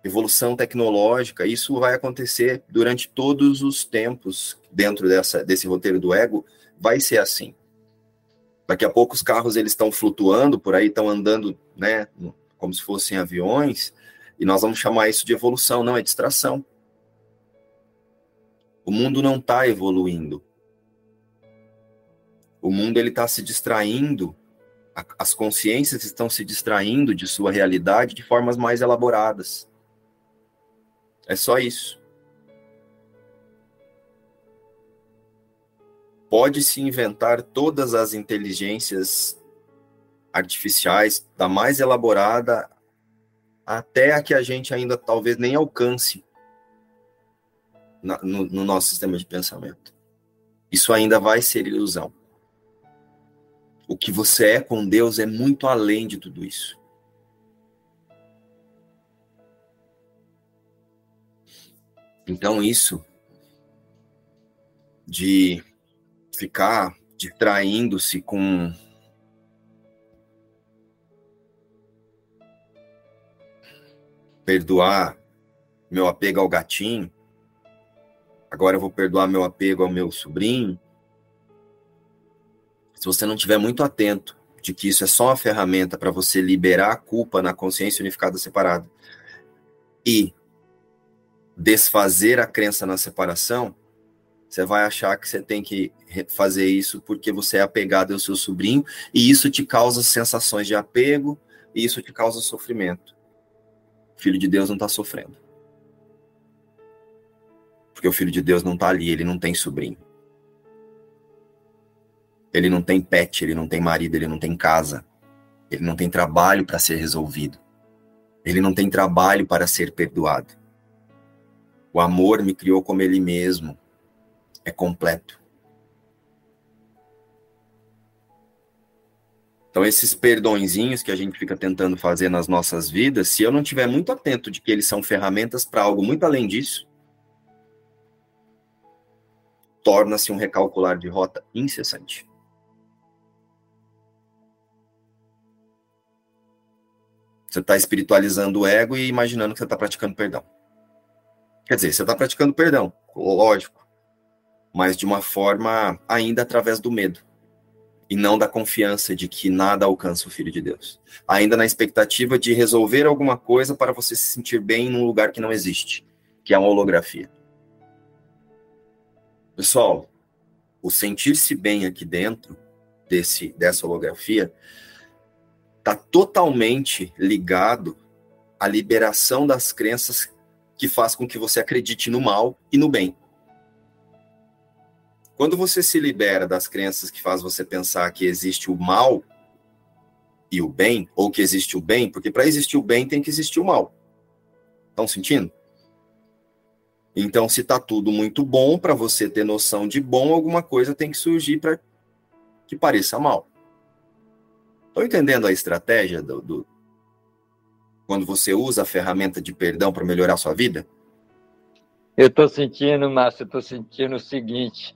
evolução tecnológica, isso vai acontecer durante todos os tempos dentro desse roteiro do ego, vai ser assim. Daqui a pouco os carros eles estão flutuando por aí, estão andando, né, como se fossem aviões, e nós vamos chamar isso de evolução, não é distração. O mundo não está evoluindo. O mundo está se distraindo, as consciências estão se distraindo de sua realidade de formas mais elaboradas. É só isso. Pode-se inventar todas as inteligências artificiais, da mais elaborada até a que a gente ainda talvez nem alcance no nosso sistema de pensamento. Isso ainda vai ser ilusão. O que você é com Deus é muito além de tudo isso. Então isso de ficar distraindo-se perdoar meu apego ao gatinho, agora eu vou perdoar meu apego ao meu sobrinho. Se você não estiver muito atento de que isso é só uma ferramenta para você liberar a culpa na consciência unificada separada e desfazer a crença na separação, você vai achar que você tem que fazer isso porque você é apegado ao seu sobrinho, e isso te causa sensações de apego, e isso te causa sofrimento. O Filho de Deus não está sofrendo. Porque o Filho de Deus não está ali, ele não tem sobrinho. Ele não tem pet, ele não tem marido, ele não tem casa. Ele não tem trabalho para ser resolvido. Ele não tem trabalho para ser perdoado. O amor me criou como ele mesmo. É completo. Então esses perdõezinhos que a gente fica tentando fazer nas nossas vidas, se eu não estiver muito atento de que eles são ferramentas para algo muito além disso, torna-se um recalcular de rota incessante. Você está espiritualizando o ego e imaginando que você está praticando perdão. Quer dizer, você está praticando perdão, lógico, mas de uma forma ainda através do medo. E não da confiança de que nada alcança o Filho de Deus. Ainda na expectativa de resolver alguma coisa para você se sentir bem num lugar que não existe, que é uma holografia. Pessoal, o sentir-se bem aqui dentro dessa holografia está totalmente ligado à liberação das crenças que faz com que você acredite no mal e no bem. Quando você se libera das crenças que faz você pensar que existe o mal e o bem, ou que existe o bem, porque para existir o bem tem que existir o mal. Estão sentindo? Então, se está tudo muito bom, para você ter noção de bom, alguma coisa tem que surgir para que pareça mal. Estão entendendo a estratégia quando você usa a ferramenta de perdão para melhorar a sua vida? Eu estou sentindo, Márcio, o seguinte...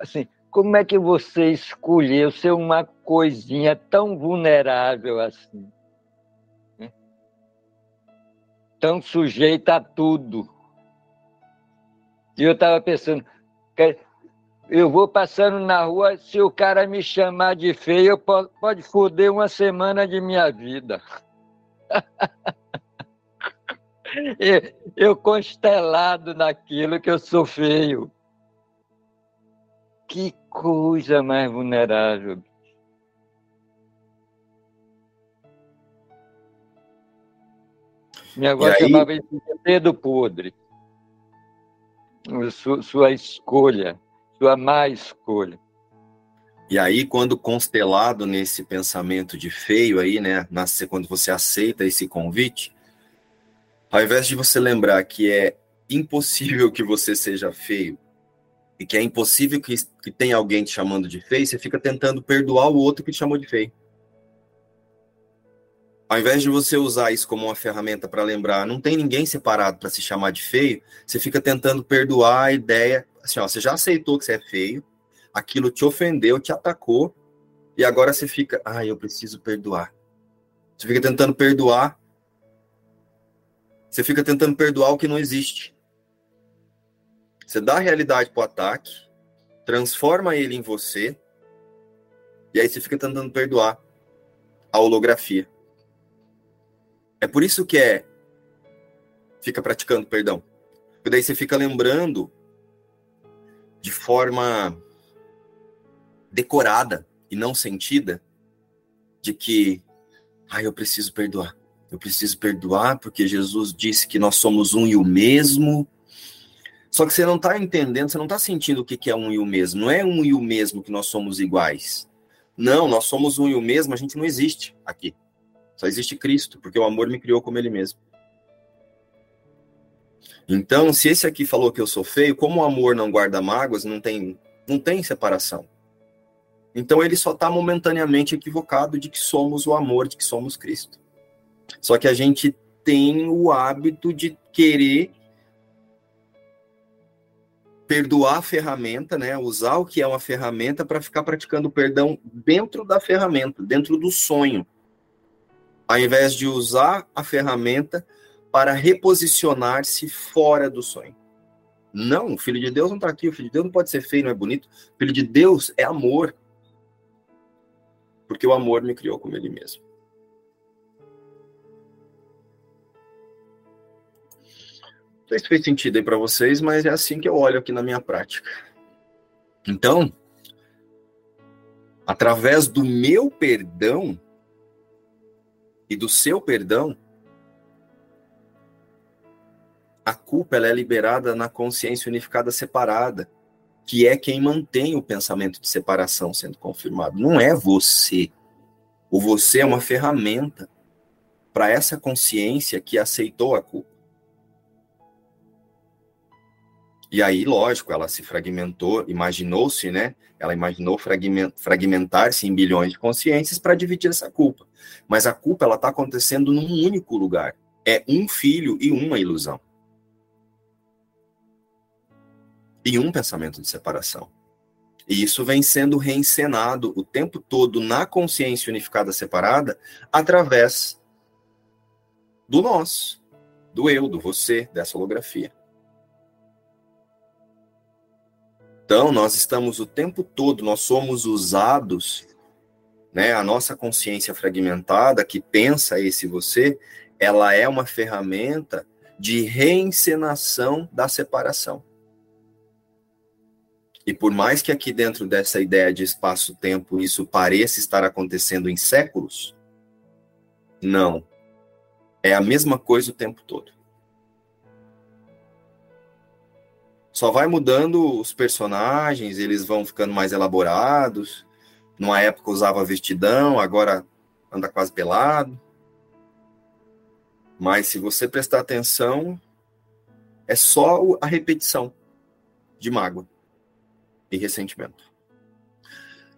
assim, como é que você escolheu ser uma coisinha tão vulnerável assim, né? Tão sujeita a tudo. E eu estava pensando, eu vou passando na rua, se o cara me chamar de feio, eu pode foder uma semana de minha vida. Eu constelado naquilo que eu sou feio. Que coisa mais vulnerável. Minha avó chamava isso de dedo podre. Sua escolha, sua má escolha. E aí, quando constelado nesse pensamento de feio aí, né? Quando você aceita esse convite, ao invés de você lembrar que é impossível que você seja feio e que é impossível que tenha alguém te chamando de feio, você fica tentando perdoar o outro que te chamou de feio. Ao invés de você usar isso como uma ferramenta para lembrar, não tem ninguém separado para se chamar de feio, você fica tentando perdoar a ideia, assim, ó, você já aceitou que você é feio, aquilo te ofendeu, te atacou, e agora você fica, eu preciso perdoar. Você fica tentando perdoar. Você fica tentando perdoar o que não existe. Você dá a realidade pro ataque, transforma ele em você, e aí você fica tentando perdoar a holografia. É por isso que fica praticando perdão. Porque daí você fica lembrando de forma decorada e não sentida de que, eu preciso perdoar. Eu preciso perdoar porque Jesus disse que nós somos um e o mesmo. Só que você não está entendendo, você não está sentindo o que é um e o mesmo. Não é um e o mesmo que nós somos iguais. Não, nós somos um e o mesmo, a gente não existe aqui. Só existe Cristo, porque o amor me criou como ele mesmo. Então, se esse aqui falou que eu sou feio, como o amor não guarda mágoas, não tem separação. Então, ele só está momentaneamente equivocado de que somos o amor, de que somos Cristo. Só que a gente tem o hábito de querer perdoar a ferramenta, né? Usar o que é uma ferramenta para ficar praticando o perdão dentro da ferramenta, dentro do sonho. Ao invés de usar a ferramenta para reposicionar-se fora do sonho. Não, o Filho de Deus não está aqui, o Filho de Deus não pode ser feio, não é bonito. O Filho de Deus é amor. Porque o amor me criou como ele mesmo. Não sei se fez sentido aí para vocês, mas é assim que eu olho aqui na minha prática. Então, através do meu perdão e do seu perdão, a culpa ela é liberada na consciência unificada separada, que é quem mantém o pensamento de separação sendo confirmado. Não é você. O você é uma ferramenta para essa consciência que aceitou a culpa. E aí, lógico, ela se fragmentou, imaginou-se, né? Ela imaginou fragmentar-se em bilhões de consciências para dividir essa culpa. Mas a culpa, ela está acontecendo num único lugar. É um filho e uma ilusão. E um pensamento de separação. E isso vem sendo reencenado o tempo todo na consciência unificada separada através do nós, do eu, do você, dessa holografia. Então, nós estamos o tempo todo, nós somos usados, né? A nossa consciência fragmentada, que pensa esse você, ela é uma ferramenta de reencenação da separação. E por mais que aqui dentro dessa ideia de espaço-tempo isso pareça estar acontecendo em séculos, não. É a mesma coisa o tempo todo. Só vai mudando os personagens, eles vão ficando mais elaborados. Numa época usava vestidão, agora anda quase pelado. Mas se você prestar atenção, é só a repetição de mágoa e ressentimento.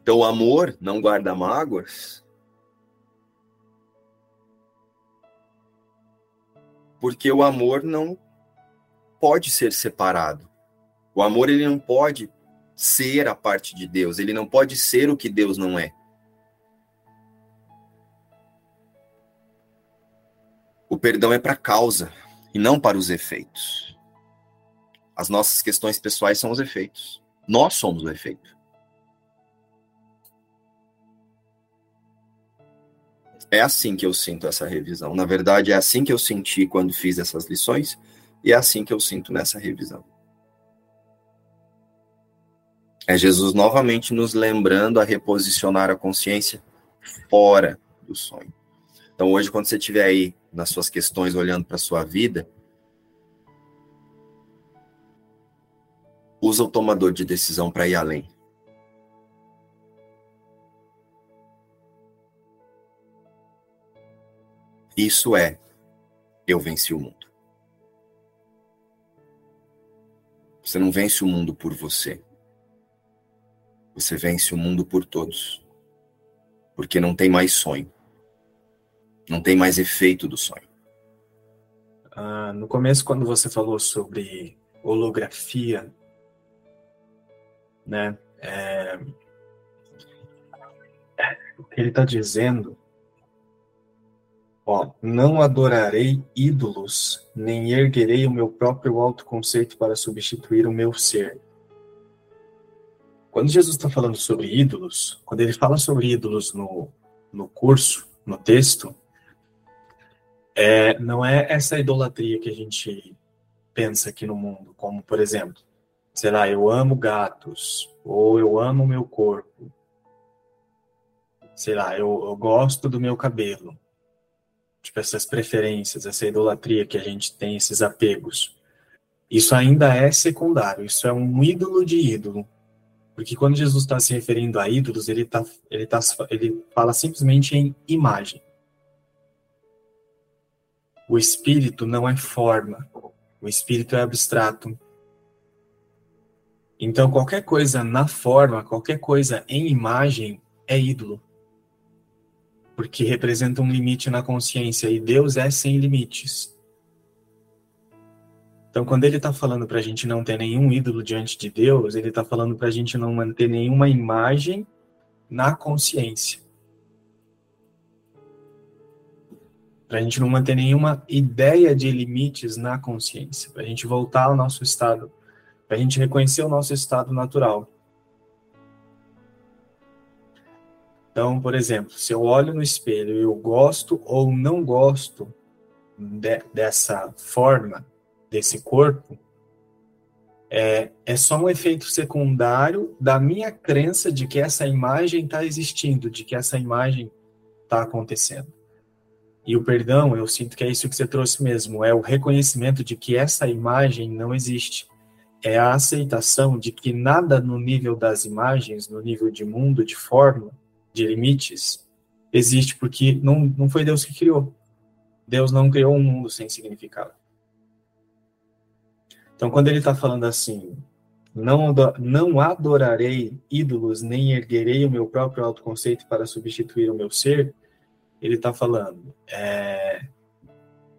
Então o amor não guarda mágoas, porque o amor não pode ser separado. O amor ele não pode ser a parte de Deus, ele não pode ser o que Deus não é. O perdão é para a causa e não para os efeitos. As nossas questões pessoais são os efeitos. Nós somos o efeito. É assim que eu sinto essa revisão. Na verdade, é assim que eu senti quando fiz essas lições e é assim que eu sinto nessa revisão. É Jesus novamente nos lembrando a reposicionar a consciência fora do sonho. Então hoje, quando você estiver aí nas suas questões, olhando para a sua vida, usa o tomador de decisão para ir além. Isso é, eu venci o mundo. Você não vence o mundo por você. Você vence o mundo por todos, porque não tem mais sonho, não tem mais efeito do sonho. No começo, quando você falou sobre holografia, né, o que ele está dizendo, ó, não adorarei ídolos, nem erguerei o meu próprio autoconceito para substituir o meu ser. Quando Jesus está falando sobre ídolos, quando ele fala sobre ídolos no curso, no texto, não é essa idolatria que a gente pensa aqui no mundo, como, por exemplo, sei lá, eu amo gatos, ou eu amo o meu corpo, sei lá, eu gosto do meu cabelo. Tipo, essas preferências, essa idolatria que a gente tem, esses apegos. Isso ainda é secundário, isso é um ídolo de ídolo. Porque quando Jesus está se referindo a ídolos, ele fala simplesmente em imagem. O espírito não é forma, o espírito é abstrato. Então, qualquer coisa na forma, qualquer coisa em imagem é ídolo, porque representa um limite na consciência, e Deus é sem limites. Então, quando ele está falando para a gente não ter nenhum ídolo diante de Deus, ele está falando para a gente não manter nenhuma imagem na consciência. Para a gente não manter nenhuma ideia de limites na consciência, para a gente voltar ao nosso estado, para a gente reconhecer o nosso estado natural. Então, por exemplo, se eu olho no espelho e eu gosto ou não gosto dessa forma, desse corpo, é só um efeito secundário da minha crença de que essa imagem está existindo, de que essa imagem está acontecendo. E o perdão, eu sinto que é isso que você trouxe mesmo, é o reconhecimento de que essa imagem não existe. É a aceitação de que nada no nível das imagens, no nível de mundo, de forma, de limites, existe, porque não foi Deus que criou. Deus não criou um mundo sem significado. Então, quando ele está falando assim, não adorarei ídolos, nem erguerei o meu próprio autoconceito para substituir o meu ser, ele está falando,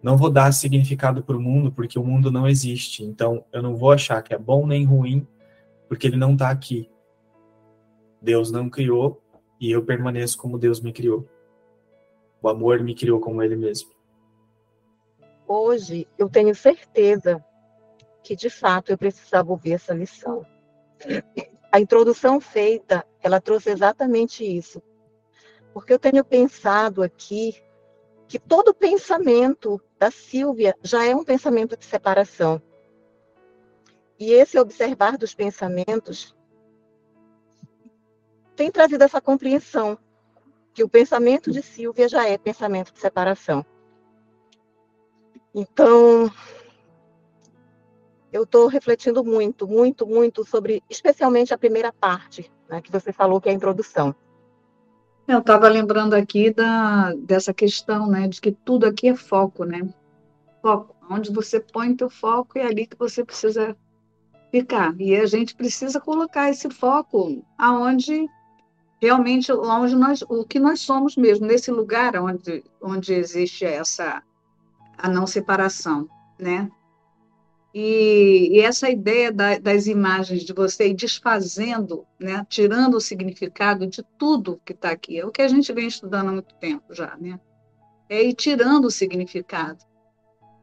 não vou dar significado para o mundo, porque o mundo não existe. Então, eu não vou achar que é bom nem ruim, porque ele não está aqui. Deus não criou, e eu permaneço como Deus me criou. O amor me criou como ele mesmo. Hoje, eu tenho certeza que, de fato, eu precisava ouvir essa lição. A introdução feita, ela trouxe exatamente isso. Porque eu tenho pensado aqui que todo pensamento da Silvia já é um pensamento de separação. E esse observar dos pensamentos tem trazido essa compreensão que o pensamento de Silvia já é pensamento de separação. Então, eu estou refletindo muito sobre, especialmente a primeira parte, né, que você falou, que é a introdução. Eu estava lembrando aqui dessa questão, né, de que tudo aqui é foco, né? Foco, onde você põe teu foco é ali que você precisa ficar. E a gente precisa colocar esse foco aonde realmente, onde nós, o que nós somos mesmo, nesse lugar onde existe a não separação, né? E essa ideia das imagens de você ir desfazendo, né, tirando o significado de tudo que está aqui, é o que a gente vem estudando há muito tempo já, né? É ir tirando o significado,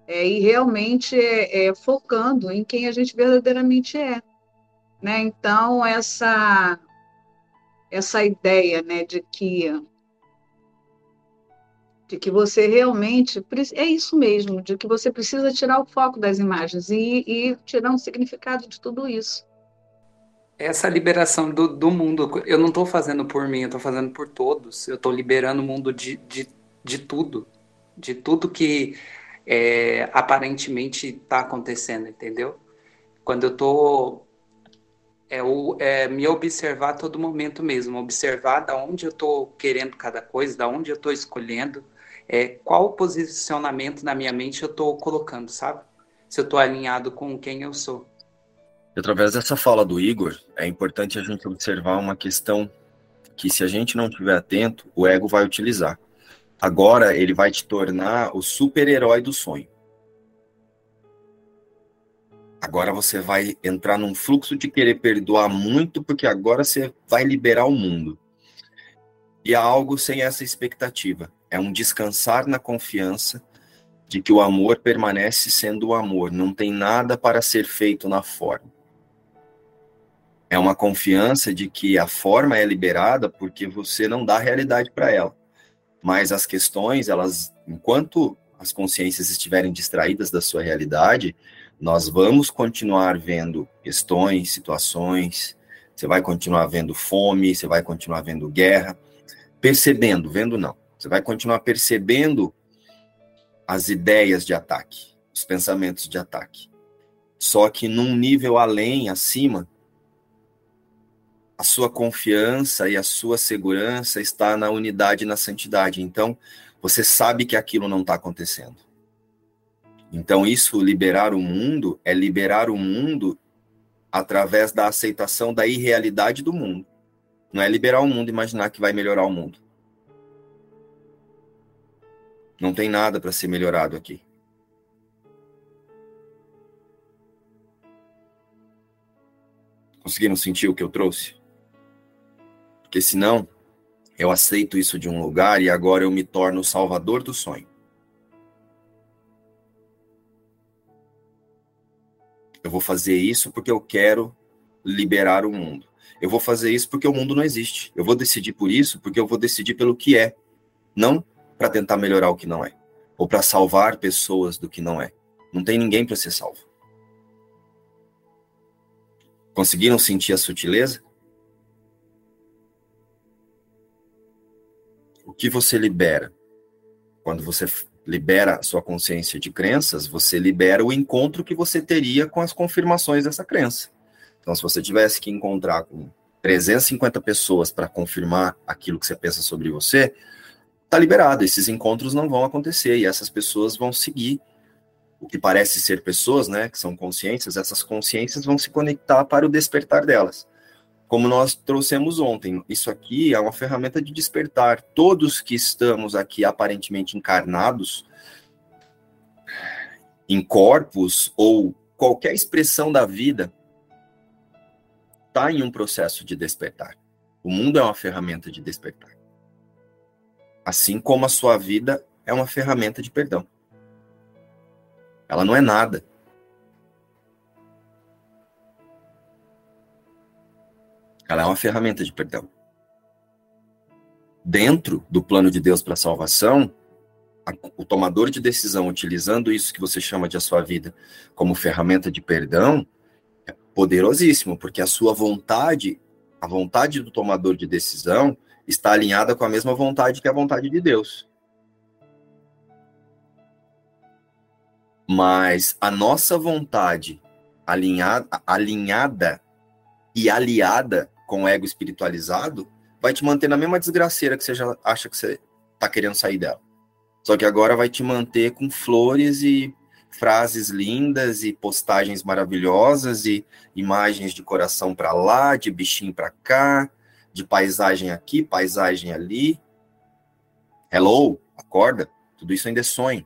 e realmente focando em quem a gente verdadeiramente é, né? Então, essa ideia, né, de que você realmente, é isso mesmo, de que você precisa tirar o foco das imagens e tirar um significado de tudo isso. Essa liberação do mundo, eu não estou fazendo por mim, eu estou fazendo por todos, eu estou liberando o mundo de tudo, de tudo que aparentemente está acontecendo, entendeu? Quando eu estou, me observar a todo momento mesmo, observar da onde eu estou querendo cada coisa, da onde eu estou escolhendo, qual posicionamento na minha mente eu estou colocando, sabe? Se eu estou alinhado com quem eu sou. Através dessa fala do Igor, é importante a gente observar uma questão que, se a gente não estiver atento, o ego vai utilizar. Agora ele vai te tornar o super-herói do sonho. Agora você vai entrar num fluxo de querer perdoar muito, porque agora você vai liberar o mundo. E há algo sem essa expectativa. É um descansar na confiança de que o amor permanece sendo o amor. Não tem nada para ser feito na forma. É uma confiança de que a forma é liberada porque você não dá realidade para ela. Mas as questões, elas, enquanto as consciências estiverem distraídas da sua realidade, nós vamos continuar vendo questões, situações, você vai continuar vendo fome, você vai continuar vendo guerra, você vai continuar percebendo as ideias de ataque, os pensamentos de ataque. Só que num nível além, acima, a sua confiança e a sua segurança está na unidade e na santidade. Então, você sabe que aquilo não está acontecendo. Então, isso, liberar o mundo, é liberar o mundo através da aceitação da irrealidade do mundo. Não é liberar o mundo e imaginar que vai melhorar o mundo. Não tem nada para ser melhorado aqui. Conseguiram sentir o que eu trouxe? Porque senão, eu aceito isso de um lugar e agora eu me torno o salvador do sonho. Eu vou fazer isso porque eu quero liberar o mundo. Eu vou fazer isso porque o mundo não existe. Eu vou decidir por isso porque eu vou decidir pelo que é. Não para tentar melhorar o que não é. Ou para salvar pessoas do que não é. Não tem ninguém para ser salvo. Conseguiram sentir a sutileza? O que você libera? Quando você libera a sua consciência de crenças, você libera o encontro que você teria com as confirmações dessa crença. Então, se você tivesse que encontrar com 350 pessoas para confirmar aquilo que você pensa sobre você, está liberado, esses encontros não vão acontecer e essas pessoas vão seguir o que parece ser pessoas, né, que são consciências, essas consciências vão se conectar para o despertar delas. Como nós trouxemos ontem, isso aqui é uma ferramenta de despertar. Todos que estamos aqui aparentemente encarnados, em corpos ou qualquer expressão da vida, está em um processo de despertar. O mundo é uma ferramenta de despertar. Assim como a sua vida é uma ferramenta de perdão. Ela não é nada. Ela é uma ferramenta de perdão. Dentro do plano de Deus para a salvação, o tomador de decisão, utilizando isso que você chama de a sua vida como ferramenta de perdão, é poderosíssimo, porque a sua vontade, a vontade do tomador de decisão, está alinhada com a mesma vontade que a vontade de Deus. Mas a nossa vontade alinhada e aliada com o ego espiritualizado, vai te manter na mesma desgraceira que você já acha que você está querendo sair dela. Só que agora vai te manter com flores e frases lindas e postagens maravilhosas e imagens de coração para lá, de bichinho para cá, de paisagem aqui, paisagem ali. Hello, acorda, tudo isso ainda é sonho.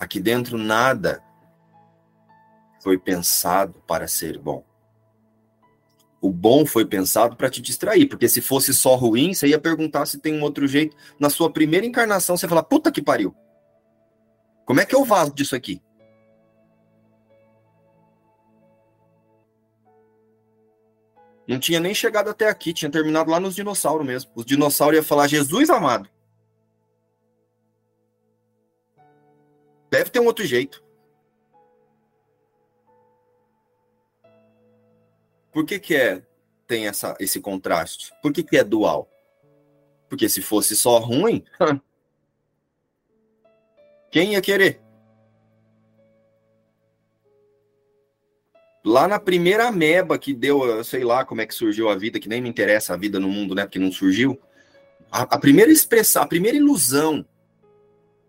Aqui dentro nada foi pensado para ser bom. O bom foi pensado para te distrair, porque se fosse só ruim, você ia perguntar se tem um outro jeito. Na sua primeira encarnação, você ia falar, puta que pariu. Como é que eu vazo disso aqui? Não tinha nem chegado até aqui, tinha terminado lá nos dinossauros mesmo. Os dinossauros iam falar, Jesus amado. Deve ter um outro jeito. Por que que tem esse contraste? Por que que é dual? Porque se fosse só ruim, quem ia querer? Lá na primeira ameba que deu, sei lá como é que surgiu a vida, que nem me interessa a vida no mundo, né? Porque não surgiu. A primeira expressão, a primeira ilusão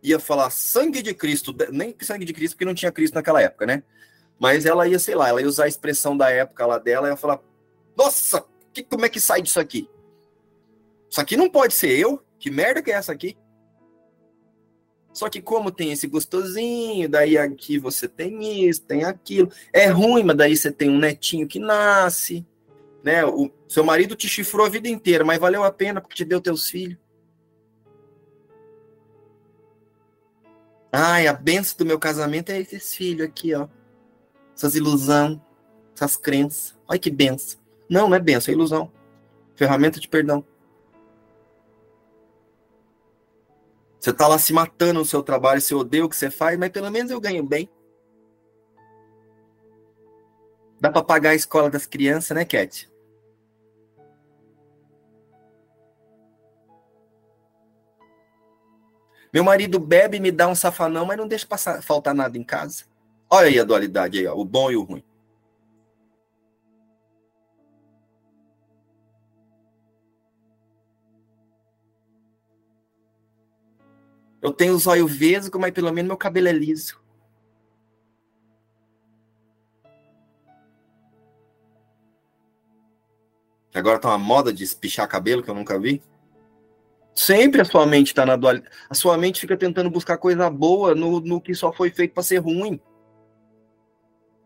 ia falar sangue de Cristo, nem sangue de Cristo, porque não tinha Cristo naquela época, né? Mas ela ia, sei lá, ela ia usar a expressão da época lá dela e ia falar, nossa, como é que sai disso aqui? Isso aqui não pode ser eu? Que merda que é essa aqui? Só que como tem esse gostosinho, daí aqui você tem isso, tem aquilo. É ruim, mas daí você tem um netinho que nasce, né? O seu marido te chifrou a vida inteira, mas valeu a pena porque te deu teus filhos. Ai, a bênção do meu casamento é esses filhos aqui, ó. Essas ilusões, essas crenças. Olha que benção. Não, não é benção, é ilusão. Ferramenta de perdão. Você tá lá se matando no seu trabalho, você odeia o que você faz, mas pelo menos eu ganho bem. Dá pra pagar a escola das crianças, né, Cat? Meu marido bebe e me dá um safanão, mas não deixa passar, faltar nada em casa. Olha aí a dualidade aí, ó, o bom e o ruim. Eu tenho o zóio vesgo, mas pelo menos meu cabelo é liso. Agora tá uma moda de espichar cabelo que eu nunca vi. Sempre a sua mente tá na dualidade. A sua mente fica tentando buscar coisa boa no que só foi feito para ser ruim.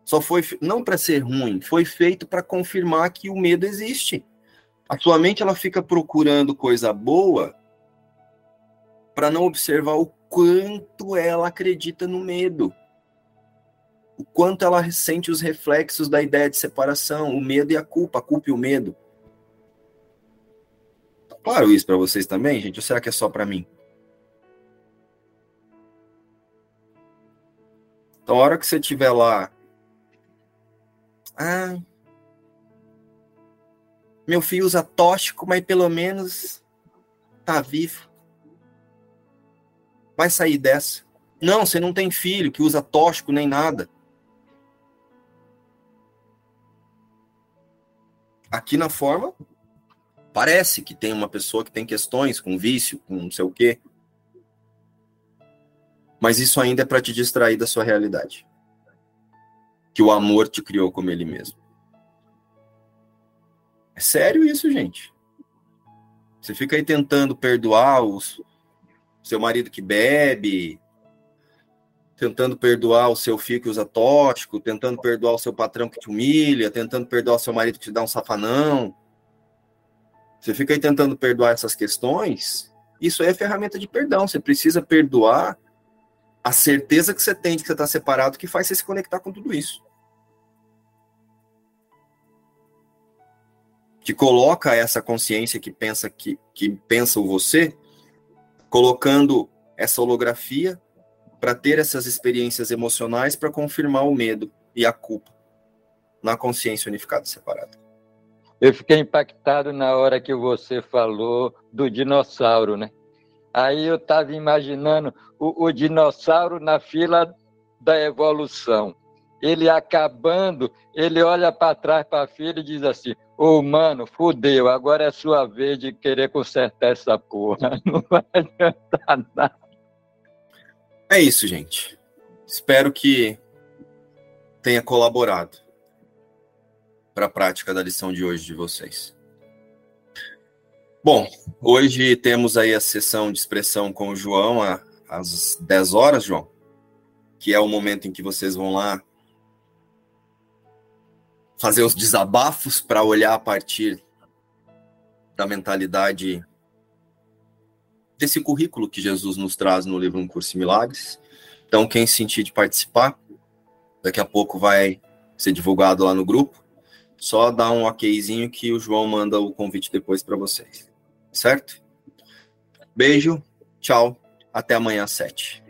Só foi, não para ser ruim, foi feito para confirmar que o medo existe. A sua mente ela fica procurando coisa boa para não observar o quanto ela acredita no medo. O quanto ela ressente os reflexos da ideia de separação, o medo e a culpa e o medo. Claro isso para vocês também, gente? Ou será que é só para mim? Então, a hora que você estiver lá... Ah, meu filho usa tóxico, mas pelo menos tá vivo. Vai sair dessa. Não, você não tem filho que usa tóxico nem nada. Aqui na forma... Parece que tem uma pessoa que tem questões com vício, com não sei o quê. Mas isso ainda é para te distrair da sua realidade. Que o amor te criou como ele mesmo. É sério isso, gente? Você fica aí tentando perdoar o seu marido que bebe, tentando perdoar o seu filho que usa tóxico, tentando perdoar o seu patrão que te humilha, tentando perdoar o seu marido que te dá um safanão. Você fica aí tentando perdoar essas questões, isso aí é ferramenta de perdão. Você precisa perdoar a certeza que você tem de que você está separado, que faz você se conectar com tudo isso. Que coloca essa consciência que pensa o você, colocando essa holografia para ter essas experiências emocionais para confirmar o medo e a culpa na consciência unificada separada. Eu fiquei impactado na hora que você falou do dinossauro, né? Aí eu estava imaginando o dinossauro na fila da evolução. Ele acabando, ele olha para trás para a fila e diz assim, ô, mano, fudeu, agora é sua vez de querer consertar essa porra. Não vai adiantar nada. É isso, gente. Espero que tenha colaborado para a prática da lição de hoje de vocês. Bom, hoje temos aí a sessão de expressão com o João às 10 horas, João, que é o momento em que vocês vão lá fazer os desabafos para olhar a partir da mentalidade desse currículo que Jesus nos traz no livro Um Curso em Milagres. Então, quem sentir de participar, daqui a pouco vai ser divulgado lá no grupo. Só dá um okzinho que o João manda o convite depois para vocês. Certo? Beijo, tchau, até amanhã às 7.